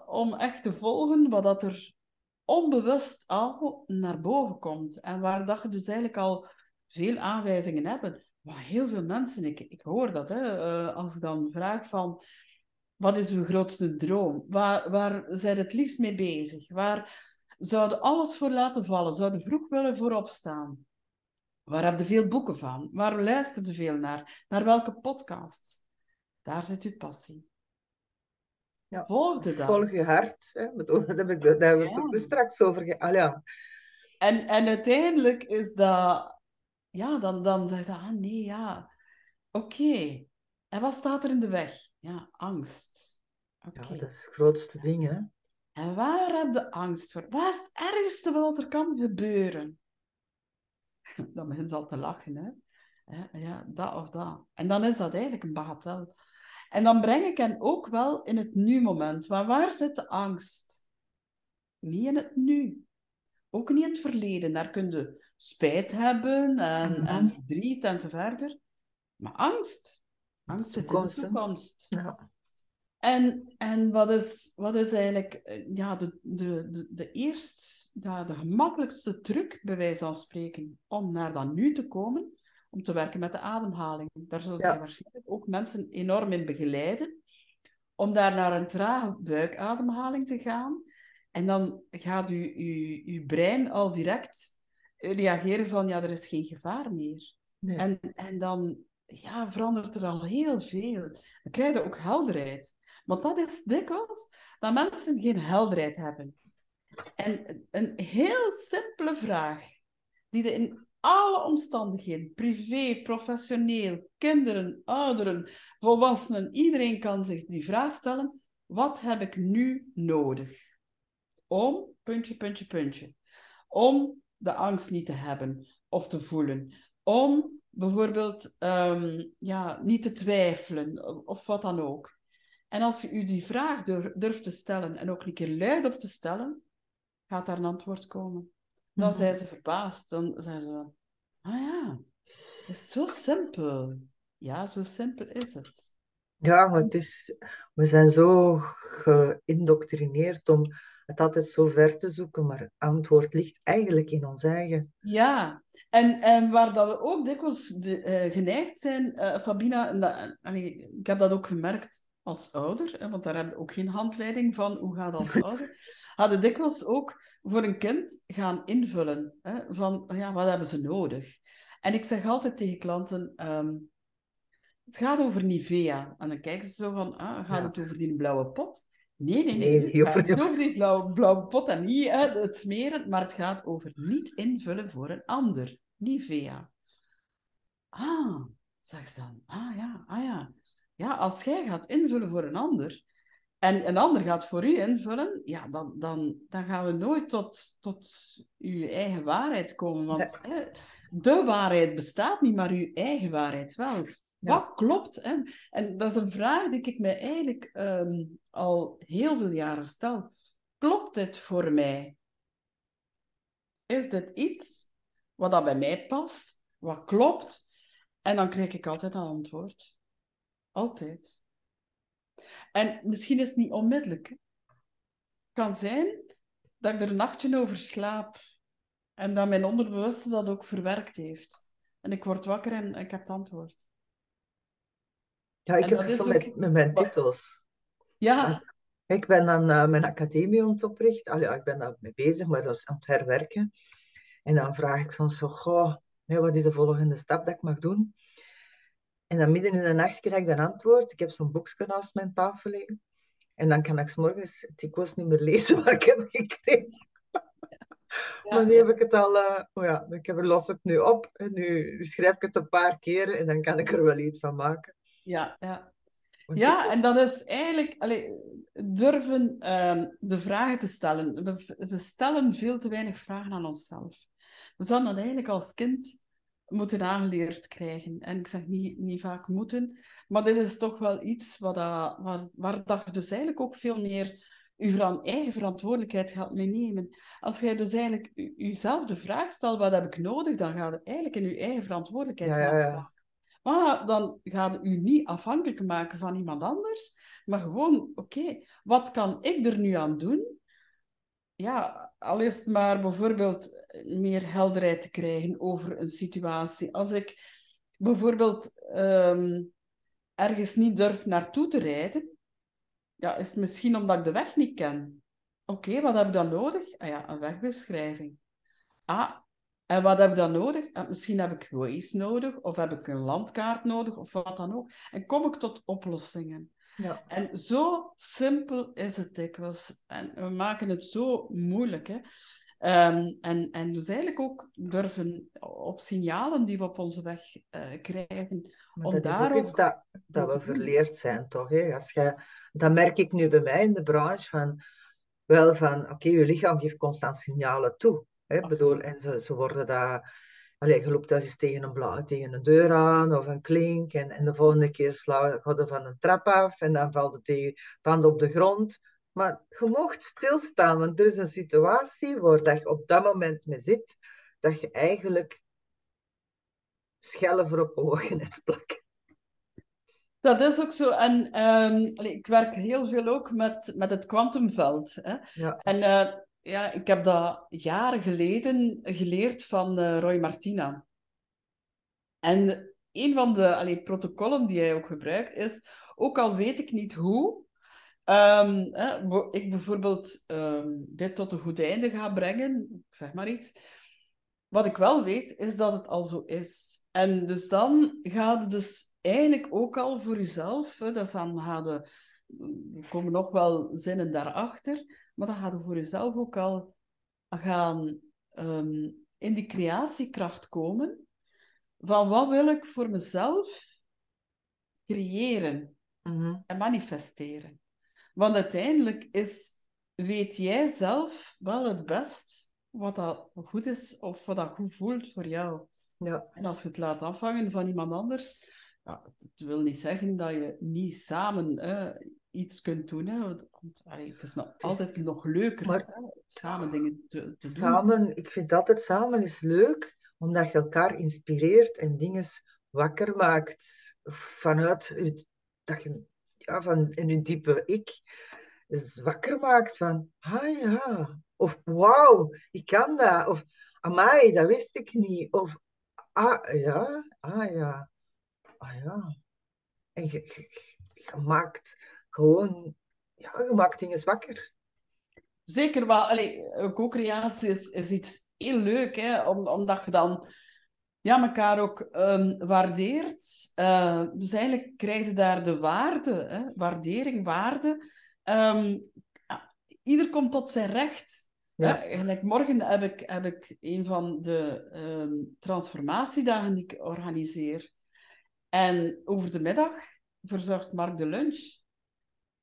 om echt te volgen wat dat er onbewust al naar boven komt. En waar dat je dus eigenlijk al veel aanwijzingen hebt. Maar heel veel mensen, ik hoor dat, hè, als ik dan vraag van, wat is uw grootste droom? Waar zijn het liefst mee bezig? Waar zouden alles voor laten vallen? Zouden vroeg willen voorop staan? Waar heb je veel boeken van? Waar luister je veel naar? Naar welke podcasts? Daar zit je passie. Ja, volg je dat. Volg je hart. Hè? Daar hebben we het ook straks over En uiteindelijk is dat... Ja, dan zeggen ze... Ah nee, ja. Oké. En wat staat er in de weg? Ja, angst. Okay. Ja, dat is het grootste ding, hè. En waar heb je angst voor? Wat is het ergste wat er kan gebeuren? Dan begint ze al te lachen, hè. Ja, dat of dat. En dan is dat eigenlijk een bagatel. En dan breng ik hen ook wel in het nu-moment. Maar waar zit de angst? Niet in het nu. Ook niet in het verleden. Daar kun je spijt hebben en verdriet en zo verder. Maar angst. Angst zit in de toekomst. Ja. En wat is eigenlijk de gemakkelijkste truc, bij wijze van spreken, om naar dat nu te komen, om te werken met de ademhaling. Daar zullen wij waarschijnlijk ook mensen enorm in begeleiden, om daar naar een trage buikademhaling te gaan. En dan gaat uw brein al direct reageren van, er is geen gevaar meer. Nee. En dan verandert er al heel veel. Dan krijg je ook helderheid. Want dat is dikwijls dat mensen geen helderheid hebben. En een heel simpele vraag, die je in alle omstandigheden, privé, professioneel, kinderen, ouderen, volwassenen, iedereen kan zich die vraag stellen, wat heb ik nu nodig? Om, puntje, puntje, puntje. Om de angst niet te hebben. of te voelen. Om bijvoorbeeld niet te twijfelen of wat dan ook. En als je die vraag durft te stellen en ook een keer luid op te stellen, gaat daar een antwoord komen. Dan zijn ze verbaasd. Dan zijn ze van, ah ja, het is zo simpel. Ja, zo simpel is het. Ja, maar we zijn zo geïndoctrineerd om het altijd zo ver te zoeken, maar het antwoord ligt eigenlijk in ons eigen. Ja, en waar dat we ook dikwijls geneigd zijn, Fabina, ik heb dat ook gemerkt als ouder, want daar hebben we ook geen handleiding van, hoe gaat dat als ouder, hadden dikwijls ook voor een kind gaan invullen, van ja, wat hebben ze nodig? En ik zeg altijd tegen klanten, het gaat over Nivea. En dan kijken ze zo van, gaat het over die blauwe pot? Nee, het gaat niet over die blauwe pot en niet het smeren, maar het gaat over niet invullen voor een ander. Nivea. Ah, zeg ze dan. Ah ja. Ja, als jij gaat invullen voor een ander en een ander gaat voor u invullen, ja, dan gaan we nooit tot uw eigen waarheid komen. Want de waarheid bestaat niet, maar uw eigen waarheid wel. Ja. Wat klopt? En dat is een vraag die ik mij eigenlijk al heel veel jaren stel. Klopt dit voor mij? Is dit iets wat dat bij mij past? Wat klopt? En dan krijg ik altijd een antwoord. Altijd. En misschien is het niet onmiddellijk. Het kan zijn dat ik er een nachtje over slaap. En dat mijn onderbewuste dat ook verwerkt heeft. En ik word wakker en ik heb het antwoord. Ja, ik heb het zo met mijn titels. Ja. Ik ben aan mijn academie aan het oprichten. Ik ben daar mee bezig, maar dat is aan het herwerken. En dan vraag ik soms zo, wat is de volgende stap dat ik mag doen? En dan midden in de nacht krijg ik dat antwoord. Ik heb zo'n boekje naast mijn tafel liggen. En dan kan ik 's morgens dikwijls niet meer lezen wat ik heb gekregen. Ja. Maar nu heb ik het al... los het nu op. En nu schrijf ik het een paar keren en dan kan ik er wel iets van maken. Ja. Ja, en dat is eigenlijk durven de vragen te stellen. We stellen veel te weinig vragen aan onszelf. We zouden dat eigenlijk als kind moeten aangeleerd krijgen. En ik zeg niet vaak moeten, maar dit is toch wel iets waar dat je dus eigenlijk ook veel meer je eigen verantwoordelijkheid gaat meenemen. Als jij dus eigenlijk jezelf de vraag stelt, wat heb ik nodig, dan ga je eigenlijk in je eigen verantwoordelijkheid gaan staan. Maar dan gaat het u niet afhankelijk maken van iemand anders, maar gewoon, oké, wat kan ik er nu aan doen? Ja, al is het maar bijvoorbeeld meer helderheid te krijgen over een situatie. Als ik bijvoorbeeld ergens niet durf naartoe te rijden, ja, is het misschien omdat ik de weg niet ken. Oké, wat heb ik dan nodig? Een wegbeschrijving. En wat heb ik dan nodig? Misschien heb ik Waze nodig, of heb ik een landkaart nodig, of wat dan ook. En kom ik tot oplossingen. Ja. En zo simpel is het dikwijls. En we maken het zo moeilijk. Hè? En dus eigenlijk ook durven op signalen die we op onze weg krijgen. Maar dat daar is ook iets dat we verleerd zijn, toch? Hè? Dat merk ik nu bij mij in de branche. Oké, je lichaam geeft constant signalen toe. Ze worden daar... je loopt daar eens tegen een deur aan of een klink en de volgende keer gaat er van een trap af en dan valt het op de grond. Maar je mocht stilstaan, want er is een situatie waar dat je op dat moment mee zit, dat je eigenlijk schellen voor op ogen hebt plakken. Dat is ook zo. En ik werk heel veel ook met het kwantumveld. Ja. En... ik heb dat jaren geleden geleerd van Roy Martina. En een van de protocollen die hij ook gebruikt is, ook al weet ik niet hoe, ik bijvoorbeeld dit tot een goed einde ga brengen, zeg maar iets. Wat ik wel weet, is dat het al zo is. En dus dan gaat het dus eigenlijk ook al voor jezelf, er komen nog wel zinnen daarachter... Maar dan gaat je voor jezelf ook al gaan in die creatiekracht komen. Van wat wil ik voor mezelf creëren en manifesteren. Want uiteindelijk weet jij zelf wel het best wat dat goed is of wat dat goed voelt voor jou. Ja. En als je het laat afhangen van iemand anders, het wil niet zeggen dat je niet samen iets kunt doen. Hè. Want, het is altijd nog leuker samen dingen te doen. Samen, ik vind altijd samen is leuk, omdat je elkaar inspireert en dingen wakker maakt vanuit je, dat je, van in je diepe ik. Dus wakker maakt van, ah ja, of wauw, ik kan dat, of amai, dat wist ik niet, of ah ja. En je maakt gewoon, je maakt dingen wakker. Zeker wel, co-creatie is iets heel leuk, hè? Omdat je dan elkaar ook waardeert. Dus eigenlijk krijg je daar de waarde, hè? Waardering, waarde. Ieder komt tot zijn recht. Ja. Morgen heb ik een van de transformatiedagen die ik organiseer. En over de middag verzorgt Mark de lunch.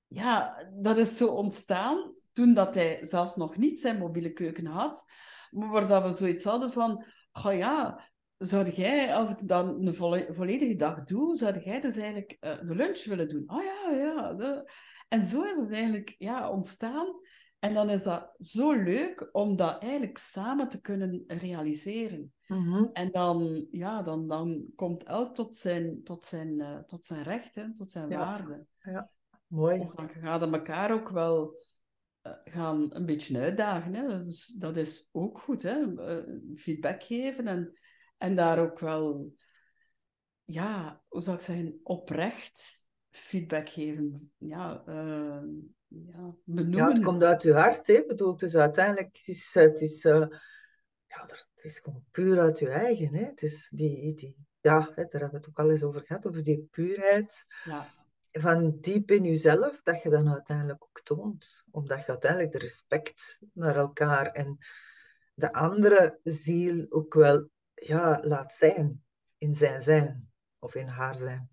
Ja, dat is zo ontstaan toen dat hij zelfs nog niet zijn mobiele keuken had. Maar waar dat we zoiets hadden van... zou jij, als ik dan een volledige dag doe, zou jij dus eigenlijk de lunch willen doen? En zo is het eigenlijk ontstaan. En dan is dat zo leuk om dat eigenlijk samen te kunnen realiseren. Mm-hmm. En dan komt elk tot zijn recht, hè, tot zijn waarde. Ja, mooi. Of dan gaat het elkaar ook wel gaan een beetje uitdagen. Hè. Dus dat is ook goed, hè. Feedback geven en daar ook wel, hoe zou ik zeggen, oprecht... feedback geven, benoemen. Ja, het komt uit je hart, hè. Ik bedoel, dus uiteindelijk het is gewoon puur uit je eigen, hè. Het is daar hebben we het ook al eens over gehad, over die puurheid van diep in jezelf, dat je dan uiteindelijk ook toont. Omdat je uiteindelijk de respect naar elkaar en de andere ziel ook wel, laat zijn, in zijn zijn, of in haar zijn.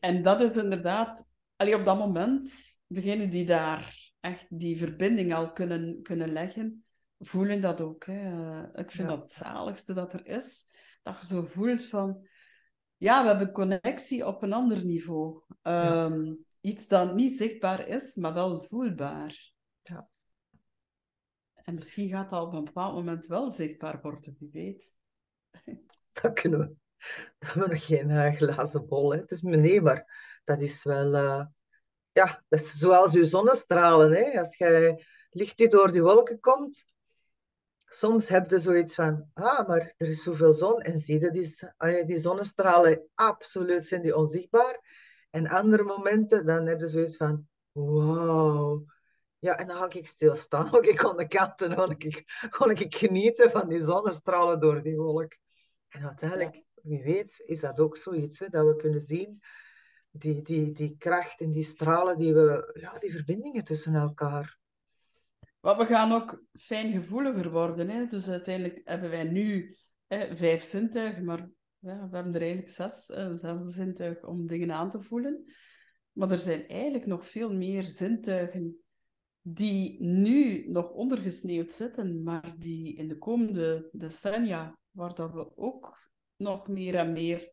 En dat is inderdaad, op dat moment, degene die daar echt die verbinding al kunnen leggen, voelen dat ook. Hè. Ik vind dat het zaligste dat er is. Dat je zo voelt van, we hebben connectie op een ander niveau. Iets dat niet zichtbaar is, maar wel voelbaar. Ja. En misschien gaat dat op een bepaald moment wel zichtbaar worden, wie weet. Dat kunnen we. Dat hebben we nog geen glazen bol. Hè. Het is maar dat is wel... dat is zoals je zonnestralen. Hè. Als je licht die door die wolken komt, soms heb je zoiets van... Ah, maar er is zoveel zon. En zie je, die zonnestralen, absoluut zijn die onzichtbaar. En andere momenten, dan heb je zoiets van... Wauw. Ja, en dan ga ik stilstaan. Dan ga ik aan de kant en dan ga ik genieten van die zonnestralen door die wolk. En uiteindelijk... Ja. Wie weet is dat ook zoiets, hè, dat we kunnen zien, die kracht en die stralen, die verbindingen tussen elkaar. Maar we gaan ook fijngevoeliger worden. Hè? Dus uiteindelijk hebben wij nu 5 zintuigen, maar we hebben er eigenlijk 6 zintuigen om dingen aan te voelen. Maar er zijn eigenlijk nog veel meer zintuigen die nu nog ondergesneeuwd zitten, maar die in de komende decennia, waar dat we ook... nog meer en meer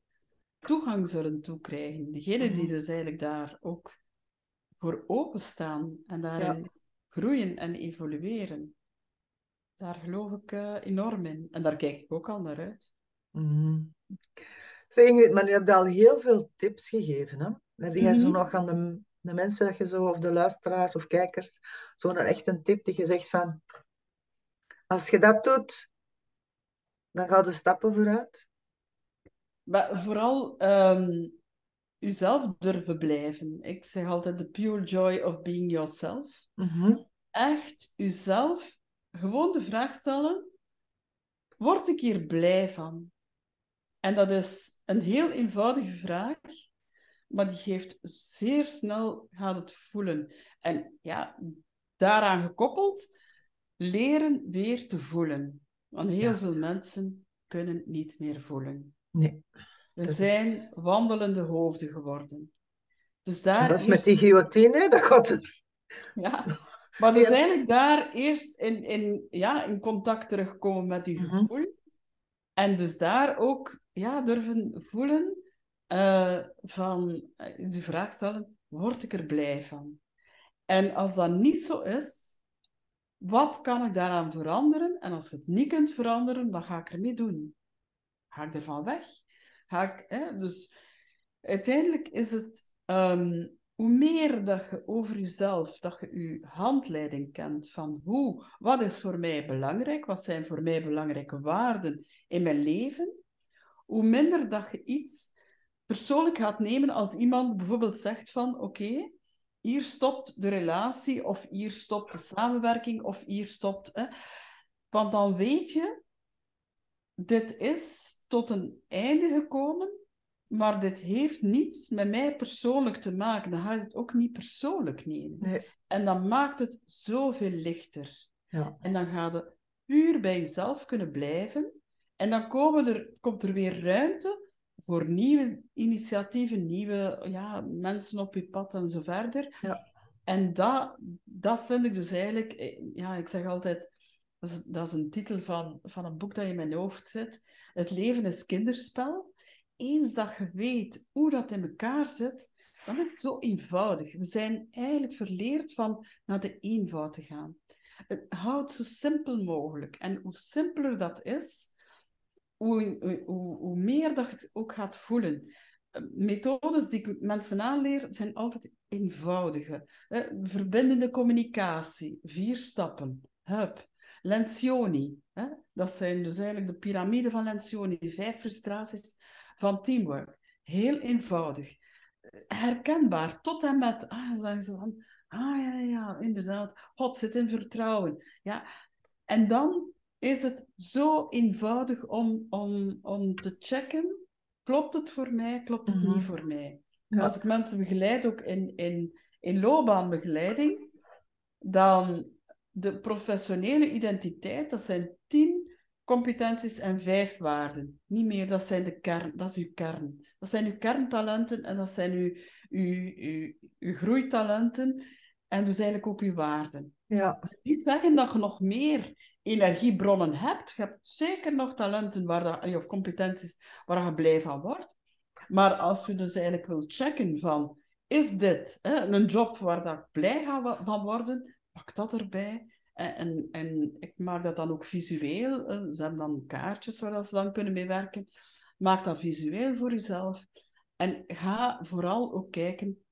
toegang zullen toekrijgen. Degenen die dus eigenlijk daar ook voor openstaan en daarin groeien en evolueren. Daar geloof ik enorm in. En daar kijk ik ook al naar uit. Mm-hmm. Ingrid, maar nu heb je al heel veel tips gegeven. Hè? Heb jij zo nog aan de mensen dat je zo, of de luisteraars of kijkers, zo echt een tip die je zegt van, als je dat doet, dan gaan de stappen vooruit? Maar vooral jezelf durven blijven. Ik zeg altijd the pure joy of being yourself. Mm-hmm. Echt jezelf gewoon de vraag stellen, word ik hier blij van? En dat is een heel eenvoudige vraag, maar die geeft zeer snel, gaat het voelen. En daaraan gekoppeld, leren weer te voelen. Want heel veel mensen kunnen niet meer voelen. Nee. We zijn wandelende hoofden geworden. Dus daar dat is met die guillotine, dat gaat... Ja. Maar dus eigenlijk daar eerst in contact terugkomen met je gevoel. Mm-hmm. En dus daar ook durven voelen van de vraag stellen, word ik er blij van? En als dat niet zo is, wat kan ik daaraan veranderen? En als je het niet kunt veranderen, wat ga ik ermee doen? Ga ik ervan weg? Dus uiteindelijk is het... hoe meer dat je over jezelf, dat je je handleiding kent van wat is voor mij belangrijk, wat zijn voor mij belangrijke waarden in mijn leven, hoe minder dat je iets persoonlijk gaat nemen als iemand bijvoorbeeld zegt van oké, hier stopt de relatie of hier stopt de samenwerking of hier stopt... Want dan weet je, dit is tot een einde gekomen. Maar dit heeft niets met mij persoonlijk te maken. Dan ga je het ook niet persoonlijk nemen. Nee. En dan maakt het zoveel lichter. Ja. En dan ga je puur bij jezelf kunnen blijven. En dan komt er weer ruimte voor nieuwe initiatieven, nieuwe mensen op je pad en zo verder. Ja. En dat vind ik dus eigenlijk... ik zeg altijd... Dat is een titel van een boek dat in mijn hoofd zit. Het leven is kinderspel. Eens dat je weet hoe dat in elkaar zit, dan is het zo eenvoudig. We zijn eigenlijk verleerd van naar de eenvoud te gaan. Houd zo simpel mogelijk. En hoe simpeler dat is, hoe meer dat je het ook gaat voelen. Methodes die ik mensen aanleer, zijn altijd eenvoudige. Verbindende communicatie, 4 stappen. Hup. Lencioni. Dat zijn dus eigenlijk de piramide van Lencioni. 5 frustraties... van teamwork. Heel eenvoudig. Herkenbaar. Tot en met... zeggen ze van... inderdaad. God zit in vertrouwen. Ja. En dan is het zo eenvoudig om te checken. Klopt het voor mij? Klopt het niet voor mij? Ja. Als ik mensen begeleid, ook in loopbaanbegeleiding, dan de professionele identiteit, dat zijn 10... competenties en 5 waarden. Niet meer, dat zijn de kern. Dat is uw kern. Dat zijn uw kerntalenten en dat zijn uw groeitalenten en dus eigenlijk ook uw waarden. Ja. Die zeggen dat je nog meer energiebronnen hebt. Je hebt zeker nog talenten of competenties waar je blij van wordt. Maar als je dus eigenlijk wil checken van, is dit een job waar dat ik blij van worden? Pak dat erbij. En ik maak dat dan ook visueel. Ze hebben dan kaartjes waar ze dan kunnen mee werken. Maak dat visueel voor jezelf. En ga vooral ook kijken,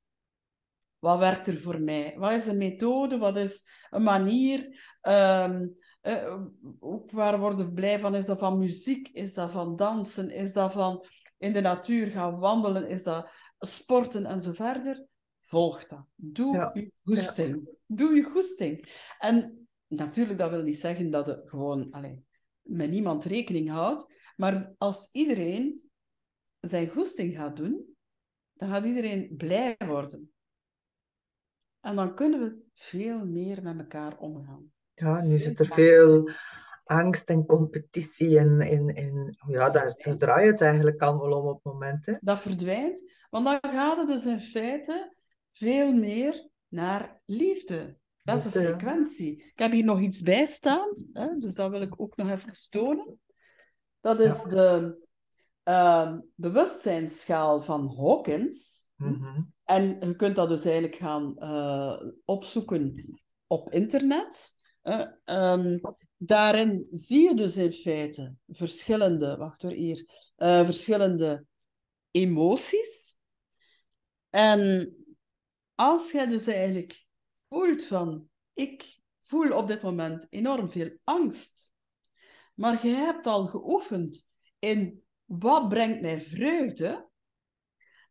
wat werkt er voor mij? Wat is een methode? Wat is een manier? Waar word ik blij van? Is dat van muziek? Is dat van dansen? Is dat van in de natuur gaan wandelen? Is dat sporten en zo verder? Volg dat. Doe je goesting. Ja. Doe je goesting. En natuurlijk, dat wil niet zeggen dat je gewoon met niemand rekening houdt. Maar als iedereen zijn goesting gaat doen, dan gaat iedereen blij worden. En dan kunnen we veel meer met elkaar omgaan. Ja, nu zit er veel angst en competitie en daar draait het eigenlijk allemaal om op momenten. Dat verdwijnt. Want dan gaat het dus in feite... veel meer naar liefde. Dat is een frequentie. Ik heb hier nog iets bij staan, dus dat wil ik ook nog even tonen. Dat is de bewustzijnsschaal van Hawkins. Mm-hmm. En je kunt dat dus eigenlijk gaan opzoeken op internet. Daarin zie je dus in feite verschillende emoties. En als jij dus eigenlijk voelt van, ik voel op dit moment enorm veel angst, maar je hebt al geoefend in wat brengt mij vreugde,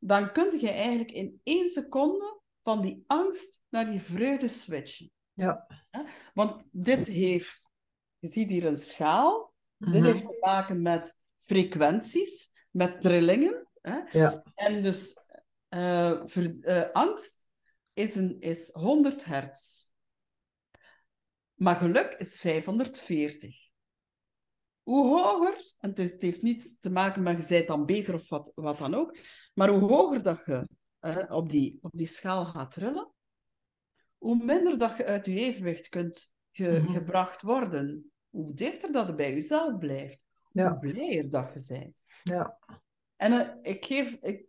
dan kun je eigenlijk in 1 seconde van die angst naar die vreugde switchen. Ja. Want dit heeft, je ziet hier een schaal, dit heeft te maken met frequenties, met trillingen. Ja. En dus angst is 100 hertz. Maar geluk is 540. Hoe hoger, en het heeft niets te maken met je bent dan beter of wat dan ook, maar hoe hoger dat je op die schaal gaat trillen, hoe minder dat je uit je evenwicht kunt gebracht worden. Hoe dichter dat je bij jezelf blijft. Ja. Hoe blijer dat je bent. Ja. En ik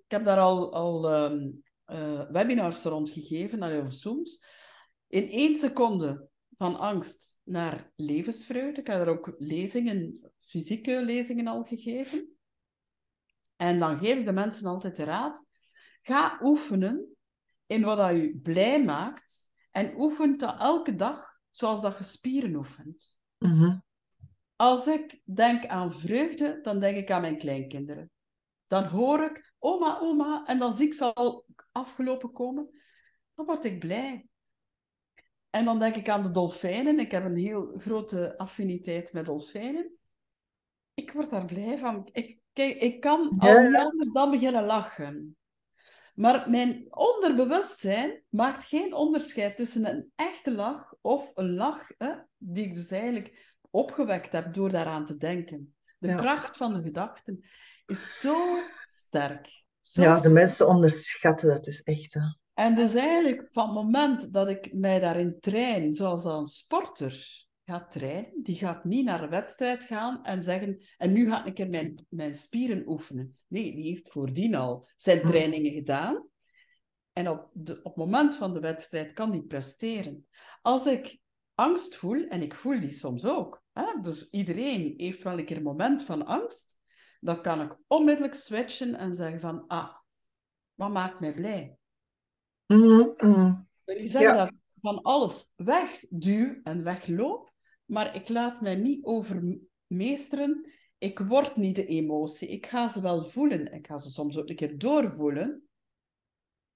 heb daar al webinars rondgegeven, over Zooms. In 1 seconde van angst naar levensvreugde. Ik heb daar ook lezingen, fysieke lezingen al gegeven. En dan geef ik de mensen altijd de raad. Ga oefenen in wat dat je blij maakt. En oefent dat elke dag zoals dat je spieren oefent. Mm-hmm. Als ik denk aan vreugde, dan denk ik aan mijn kleinkinderen. Dan hoor ik, oma, oma, en dan zie ik ze al afgelopen komen. Dan word ik blij. En dan denk ik aan de dolfijnen. Ik heb een heel grote affiniteit met dolfijnen. Ik word daar blij van. Ik kan al niet anders dan beginnen lachen. Maar mijn onderbewustzijn maakt geen onderscheid tussen een echte lach of een lach die ik dus eigenlijk opgewekt heb door daaraan te denken. De kracht van de gedachten is zo sterk. De mensen onderschatten dat dus echt. Hè. En dus eigenlijk van het moment dat ik mij daarin train, zoals een sporter gaat trainen, die gaat niet naar een wedstrijd gaan en zeggen, en nu ga ik een keer mijn spieren oefenen. Nee, die heeft voordien al zijn trainingen gedaan. En op het moment van de wedstrijd kan die presteren. Als ik angst voel, en ik voel die soms ook, hè? Dus iedereen heeft wel een keer een moment van angst, dan kan ik onmiddellijk switchen en zeggen van, wat maakt mij blij? Mm-hmm. Ik zeg dat van alles wegduw en wegloop, maar ik laat mij niet overmeesteren. Ik word niet de emotie. Ik ga ze wel voelen. Ik ga ze soms ook een keer doorvoelen.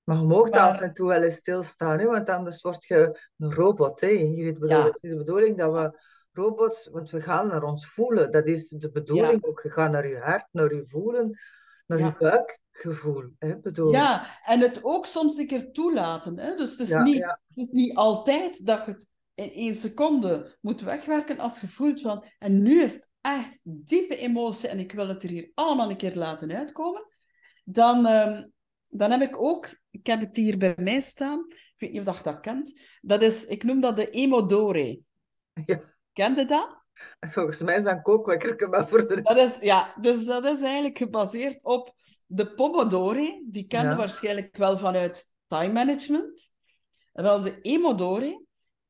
Maar je mag af en toe wel eens stilstaan, hè? Want anders word je een robot. Hè? Hier is de bedoeling dat we robots, want we gaan naar ons voelen. Dat is de bedoeling ook. Je gaat naar je hart, naar je voelen, naar je buik. Gevoel, hè, bedoel. Ja, en het ook soms een keer toelaten. Hè? Dus het is, het is niet altijd dat je het in 1 seconde moet wegwerken als je voelt van, en nu is het echt diepe emotie en ik wil het er hier allemaal een keer laten uitkomen. Dan heb ik ook, ik heb het hier bij mij staan, ik weet niet of je dat kent, dat is, ik noem dat de Emodore. Ja. Kende dat? Volgens mij is dat een kookwekkerke, maar voor de... Dus dat is eigenlijk gebaseerd op de Pomodori. Die kende waarschijnlijk wel vanuit time management. Wel, de Emodori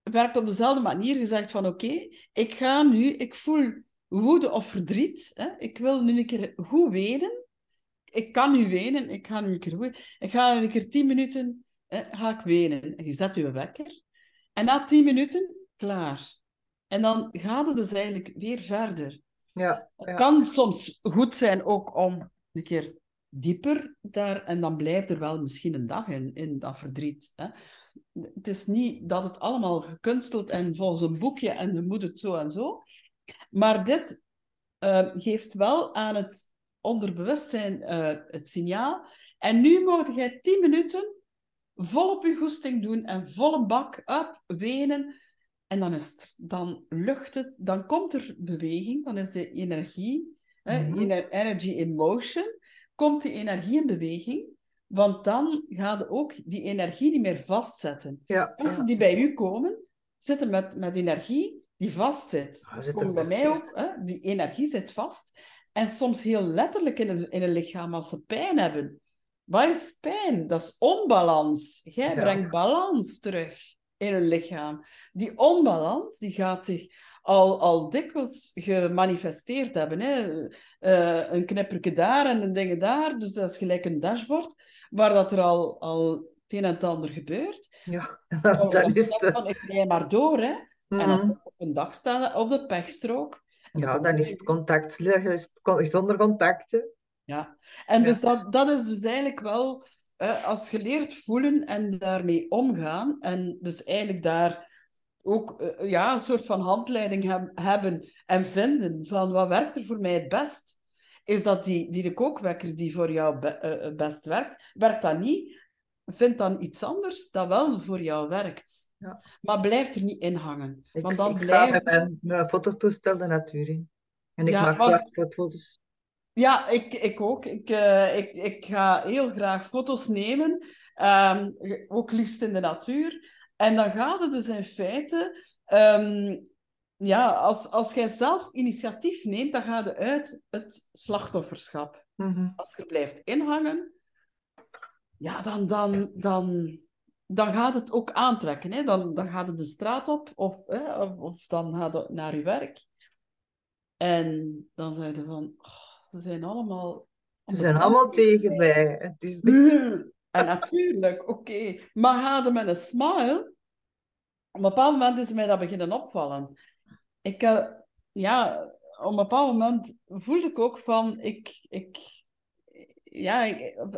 werkt op dezelfde manier. Je zegt van oké, ik ga nu... Ik voel woede of verdriet. Hè? Ik wil nu een keer goed wenen. Ik kan nu wenen. Ik ga nu een keer goed... Ik ga nu een keer 10 minuten... ga ik wenen. En je zet je wekker. En na 10 minuten, klaar. En dan gaat het dus eigenlijk weer verder. Ja, het kan soms goed zijn ook om een keer dieper daar... En dan blijft er wel misschien een dag in dat verdriet. Hè. Het is niet dat het allemaal gekunsteld en volgens een boekje en je moet het zo en zo. Maar dit geeft wel aan het onderbewustzijn het signaal. En nu moet jij 10 minuten volop je goesting doen en volle bak op, wenen... En dan is het, dan lucht het, dan komt er beweging, dan is de energie, energy in motion, komt die energie in beweging, want dan gaat ook die energie niet meer vastzetten. Ja, mensen die bij u komen, zitten met energie die vastzit. Komt bij mij ook, hè? Die energie zit vast. En soms heel letterlijk in een lichaam als ze pijn hebben. Wat is pijn? Dat is onbalans. Jij brengt balans terug. In hun lichaam. Die onbalans die gaat zich al dikwijls gemanifesteerd hebben. Hè? Een knipperke daar en een ding daar. Dus dat is gelijk een dashboard waar dat er al het een en het ander gebeurt. Ja, dat is het. Dan rij maar door. Hè? Mm-hmm. En dan op een dag staan op de pechstrook. Ja, dan is het contact. Is zonder contact. Hè? Ja, en dus dat is dus eigenlijk wel... als je leert voelen en daarmee omgaan, en dus eigenlijk daar ook een soort van handleiding hebben en vinden van wat werkt er voor mij het best, is dat die kookwekker die voor jou best werkt, werkt dat niet, vindt dan iets anders dat wel voor jou werkt. Ja. Maar blijf er niet in hangen. Want dan blijft... Ik ga met mijn fototoestel de natuur in. En ik maak zwart foto's. Ja, ik ook. Ik ga heel graag foto's nemen. Ook liefst in de natuur. En dan gaat het dus in feite... als jij zelf initiatief neemt, dan ga je uit het slachtofferschap. Mm-hmm. Als je blijft inhangen, dan gaat het ook aantrekken. Hè? Dan gaat het de straat op of dan gaat het naar je werk. En dan zijn ze van... Oh, ze zijn allemaal tegen mij. Het is en natuurlijk, oké. Maar gaat het met een smile... Op een bepaald moment is mij dat beginnen opvallen. Op een bepaald moment voelde ik ook van...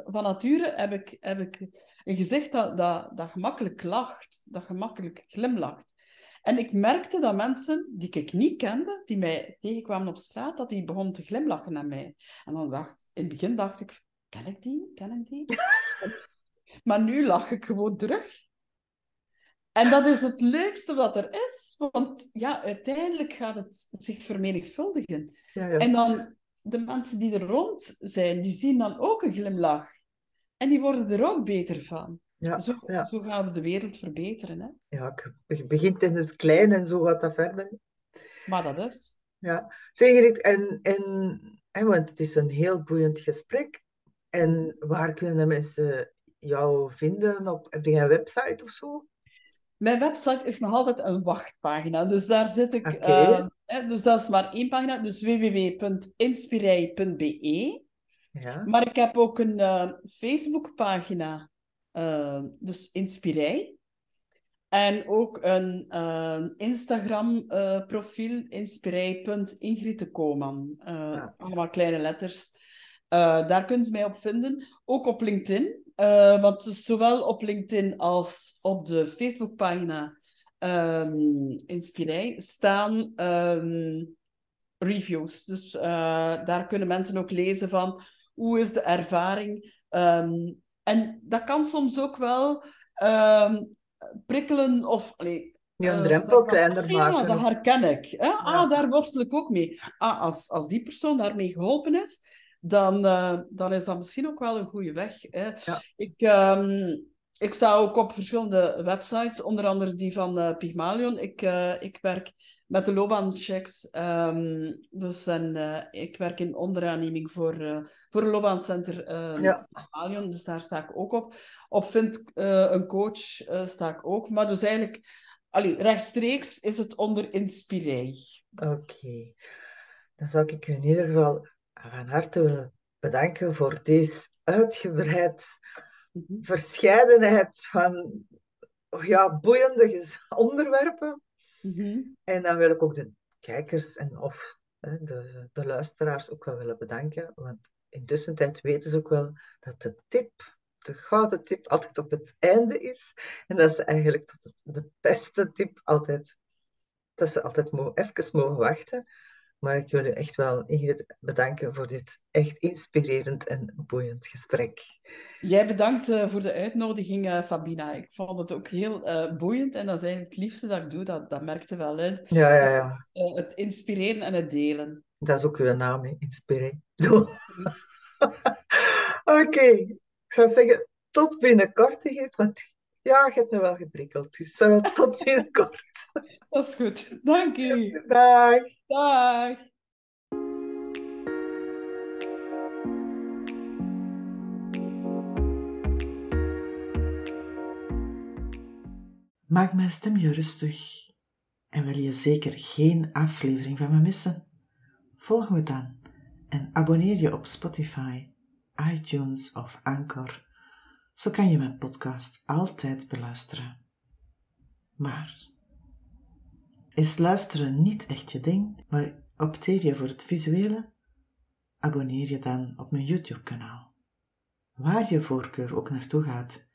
van nature heb ik een gezicht dat gemakkelijk lacht. Dat gemakkelijk glimlacht. En ik merkte dat mensen die ik niet kende, die mij tegenkwamen op straat, dat die begonnen te glimlachen naar mij. En dan in het begin dacht ik, ken ik die? Maar nu lach ik gewoon terug. En dat is het leukste wat er is, want uiteindelijk gaat het zich vermenigvuldigen. Ja. En dan, de mensen die er rond zijn, die zien dan ook een glimlach. En die worden er ook beter van. Ja. Zo gaan we de wereld verbeteren. Hè? Ja, je begint in het klein en zo gaat dat verder. Maar dat is. Ja, zeker. En want het is een heel boeiend gesprek. En waar kunnen de mensen jou vinden? Heb je een website of zo? Mijn website is nog altijd een wachtpagina. Dus daar zit ik... Okay. Dus dat is maar 1 pagina. Dus www.inspirei.be. Ja. Maar ik heb ook een Facebookpagina. Dus Inspirei. En ook een Instagram profiel. Inspirei.Ingrid De Cooman. Allemaal kleine letters. Daar kunnen ze mij op vinden. Ook op LinkedIn. Want zowel op LinkedIn als op de Facebookpagina Inspirei staan reviews. Dus daar kunnen mensen ook lezen van hoe is de ervaring. En dat kan soms ook wel prikkelen of... een drempel kleiner maken. Ja, dat herken ik. Hè? Ja. Daar worstel ik ook mee. Als die persoon daarmee geholpen is... Dan is dat misschien ook wel een goede weg. Hè? Ja. Ik sta ook op verschillende websites, onder andere die van Pygmalion. Ik werk met de loopbaanchecks. Ik werk in onderaanneming voor een loopbaancenter Pygmalion. Dus daar sta ik ook op. Op Vind een coach sta ik ook. Maar dus eigenlijk, rechtstreeks is het onder Inspirei. Oké. Dan zou ik u in ieder geval... van harte willen bedanken voor deze uitgebreid verscheidenheid van boeiende onderwerpen. Mm-hmm. En dan wil ik ook de kijkers de luisteraars ook wel willen bedanken. Want intussen weten ze ook wel dat de gouden tip, altijd op het einde is. En dat ze eigenlijk tot de beste tip altijd even mogen wachten. Maar ik wil u echt wel, Ingrid, bedanken voor dit echt inspirerend en boeiend gesprek. Jij bedankt voor de uitnodiging, Fabina. Ik vond het ook heel boeiend en dat is eigenlijk het liefste dat ik doe. Dat merkte wel uit. Ja. Het inspireren en het delen. Dat is ook uw naam, hè? Inspirei. Oké. Ik zou zeggen, tot binnenkort, Ingrid, want je hebt me wel geprikkeld. Dus tot binnenkort. Dat is goed. Dank je. Dag. Dag. Maak mijn stemje rustig. En wil je zeker geen aflevering van me missen? Volg me dan en abonneer je op Spotify, iTunes of Anchor. Zo kan je mijn podcast altijd beluisteren. Maar... is luisteren niet echt je ding, maar opteer je voor het visuele? Abonneer je dan op mijn YouTube-kanaal. Waar je voorkeur ook naartoe gaat,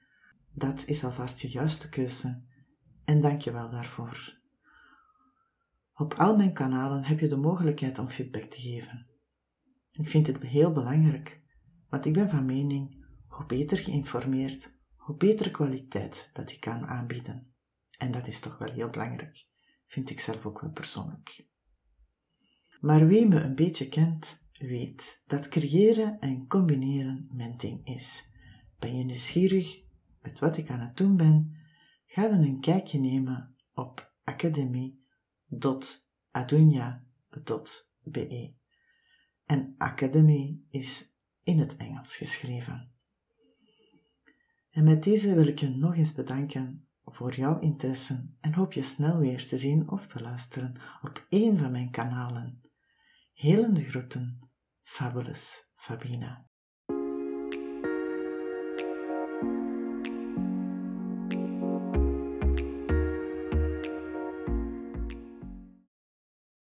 dat is alvast je juiste keuze en dank je wel daarvoor. Op al mijn kanalen heb je de mogelijkheid om feedback te geven. Ik vind het heel belangrijk, want ik ben van mening, hoe beter geïnformeerd, hoe betere kwaliteit dat ik kan aanbieden. En dat is toch wel heel belangrijk. Vind ik zelf ook wel persoonlijk. Maar wie me een beetje kent, weet dat creëren en combineren mijn ding is. Ben je nieuwsgierig met wat ik aan het doen ben? Ga dan een kijkje nemen op academy.adoenia.be. En Academy is in het Engels geschreven. En met deze wil ik je nog eens bedanken voor jouw interesse en hoop je snel weer te zien of te luisteren op één van mijn kanalen. Helende groeten, Fabulous Fabina.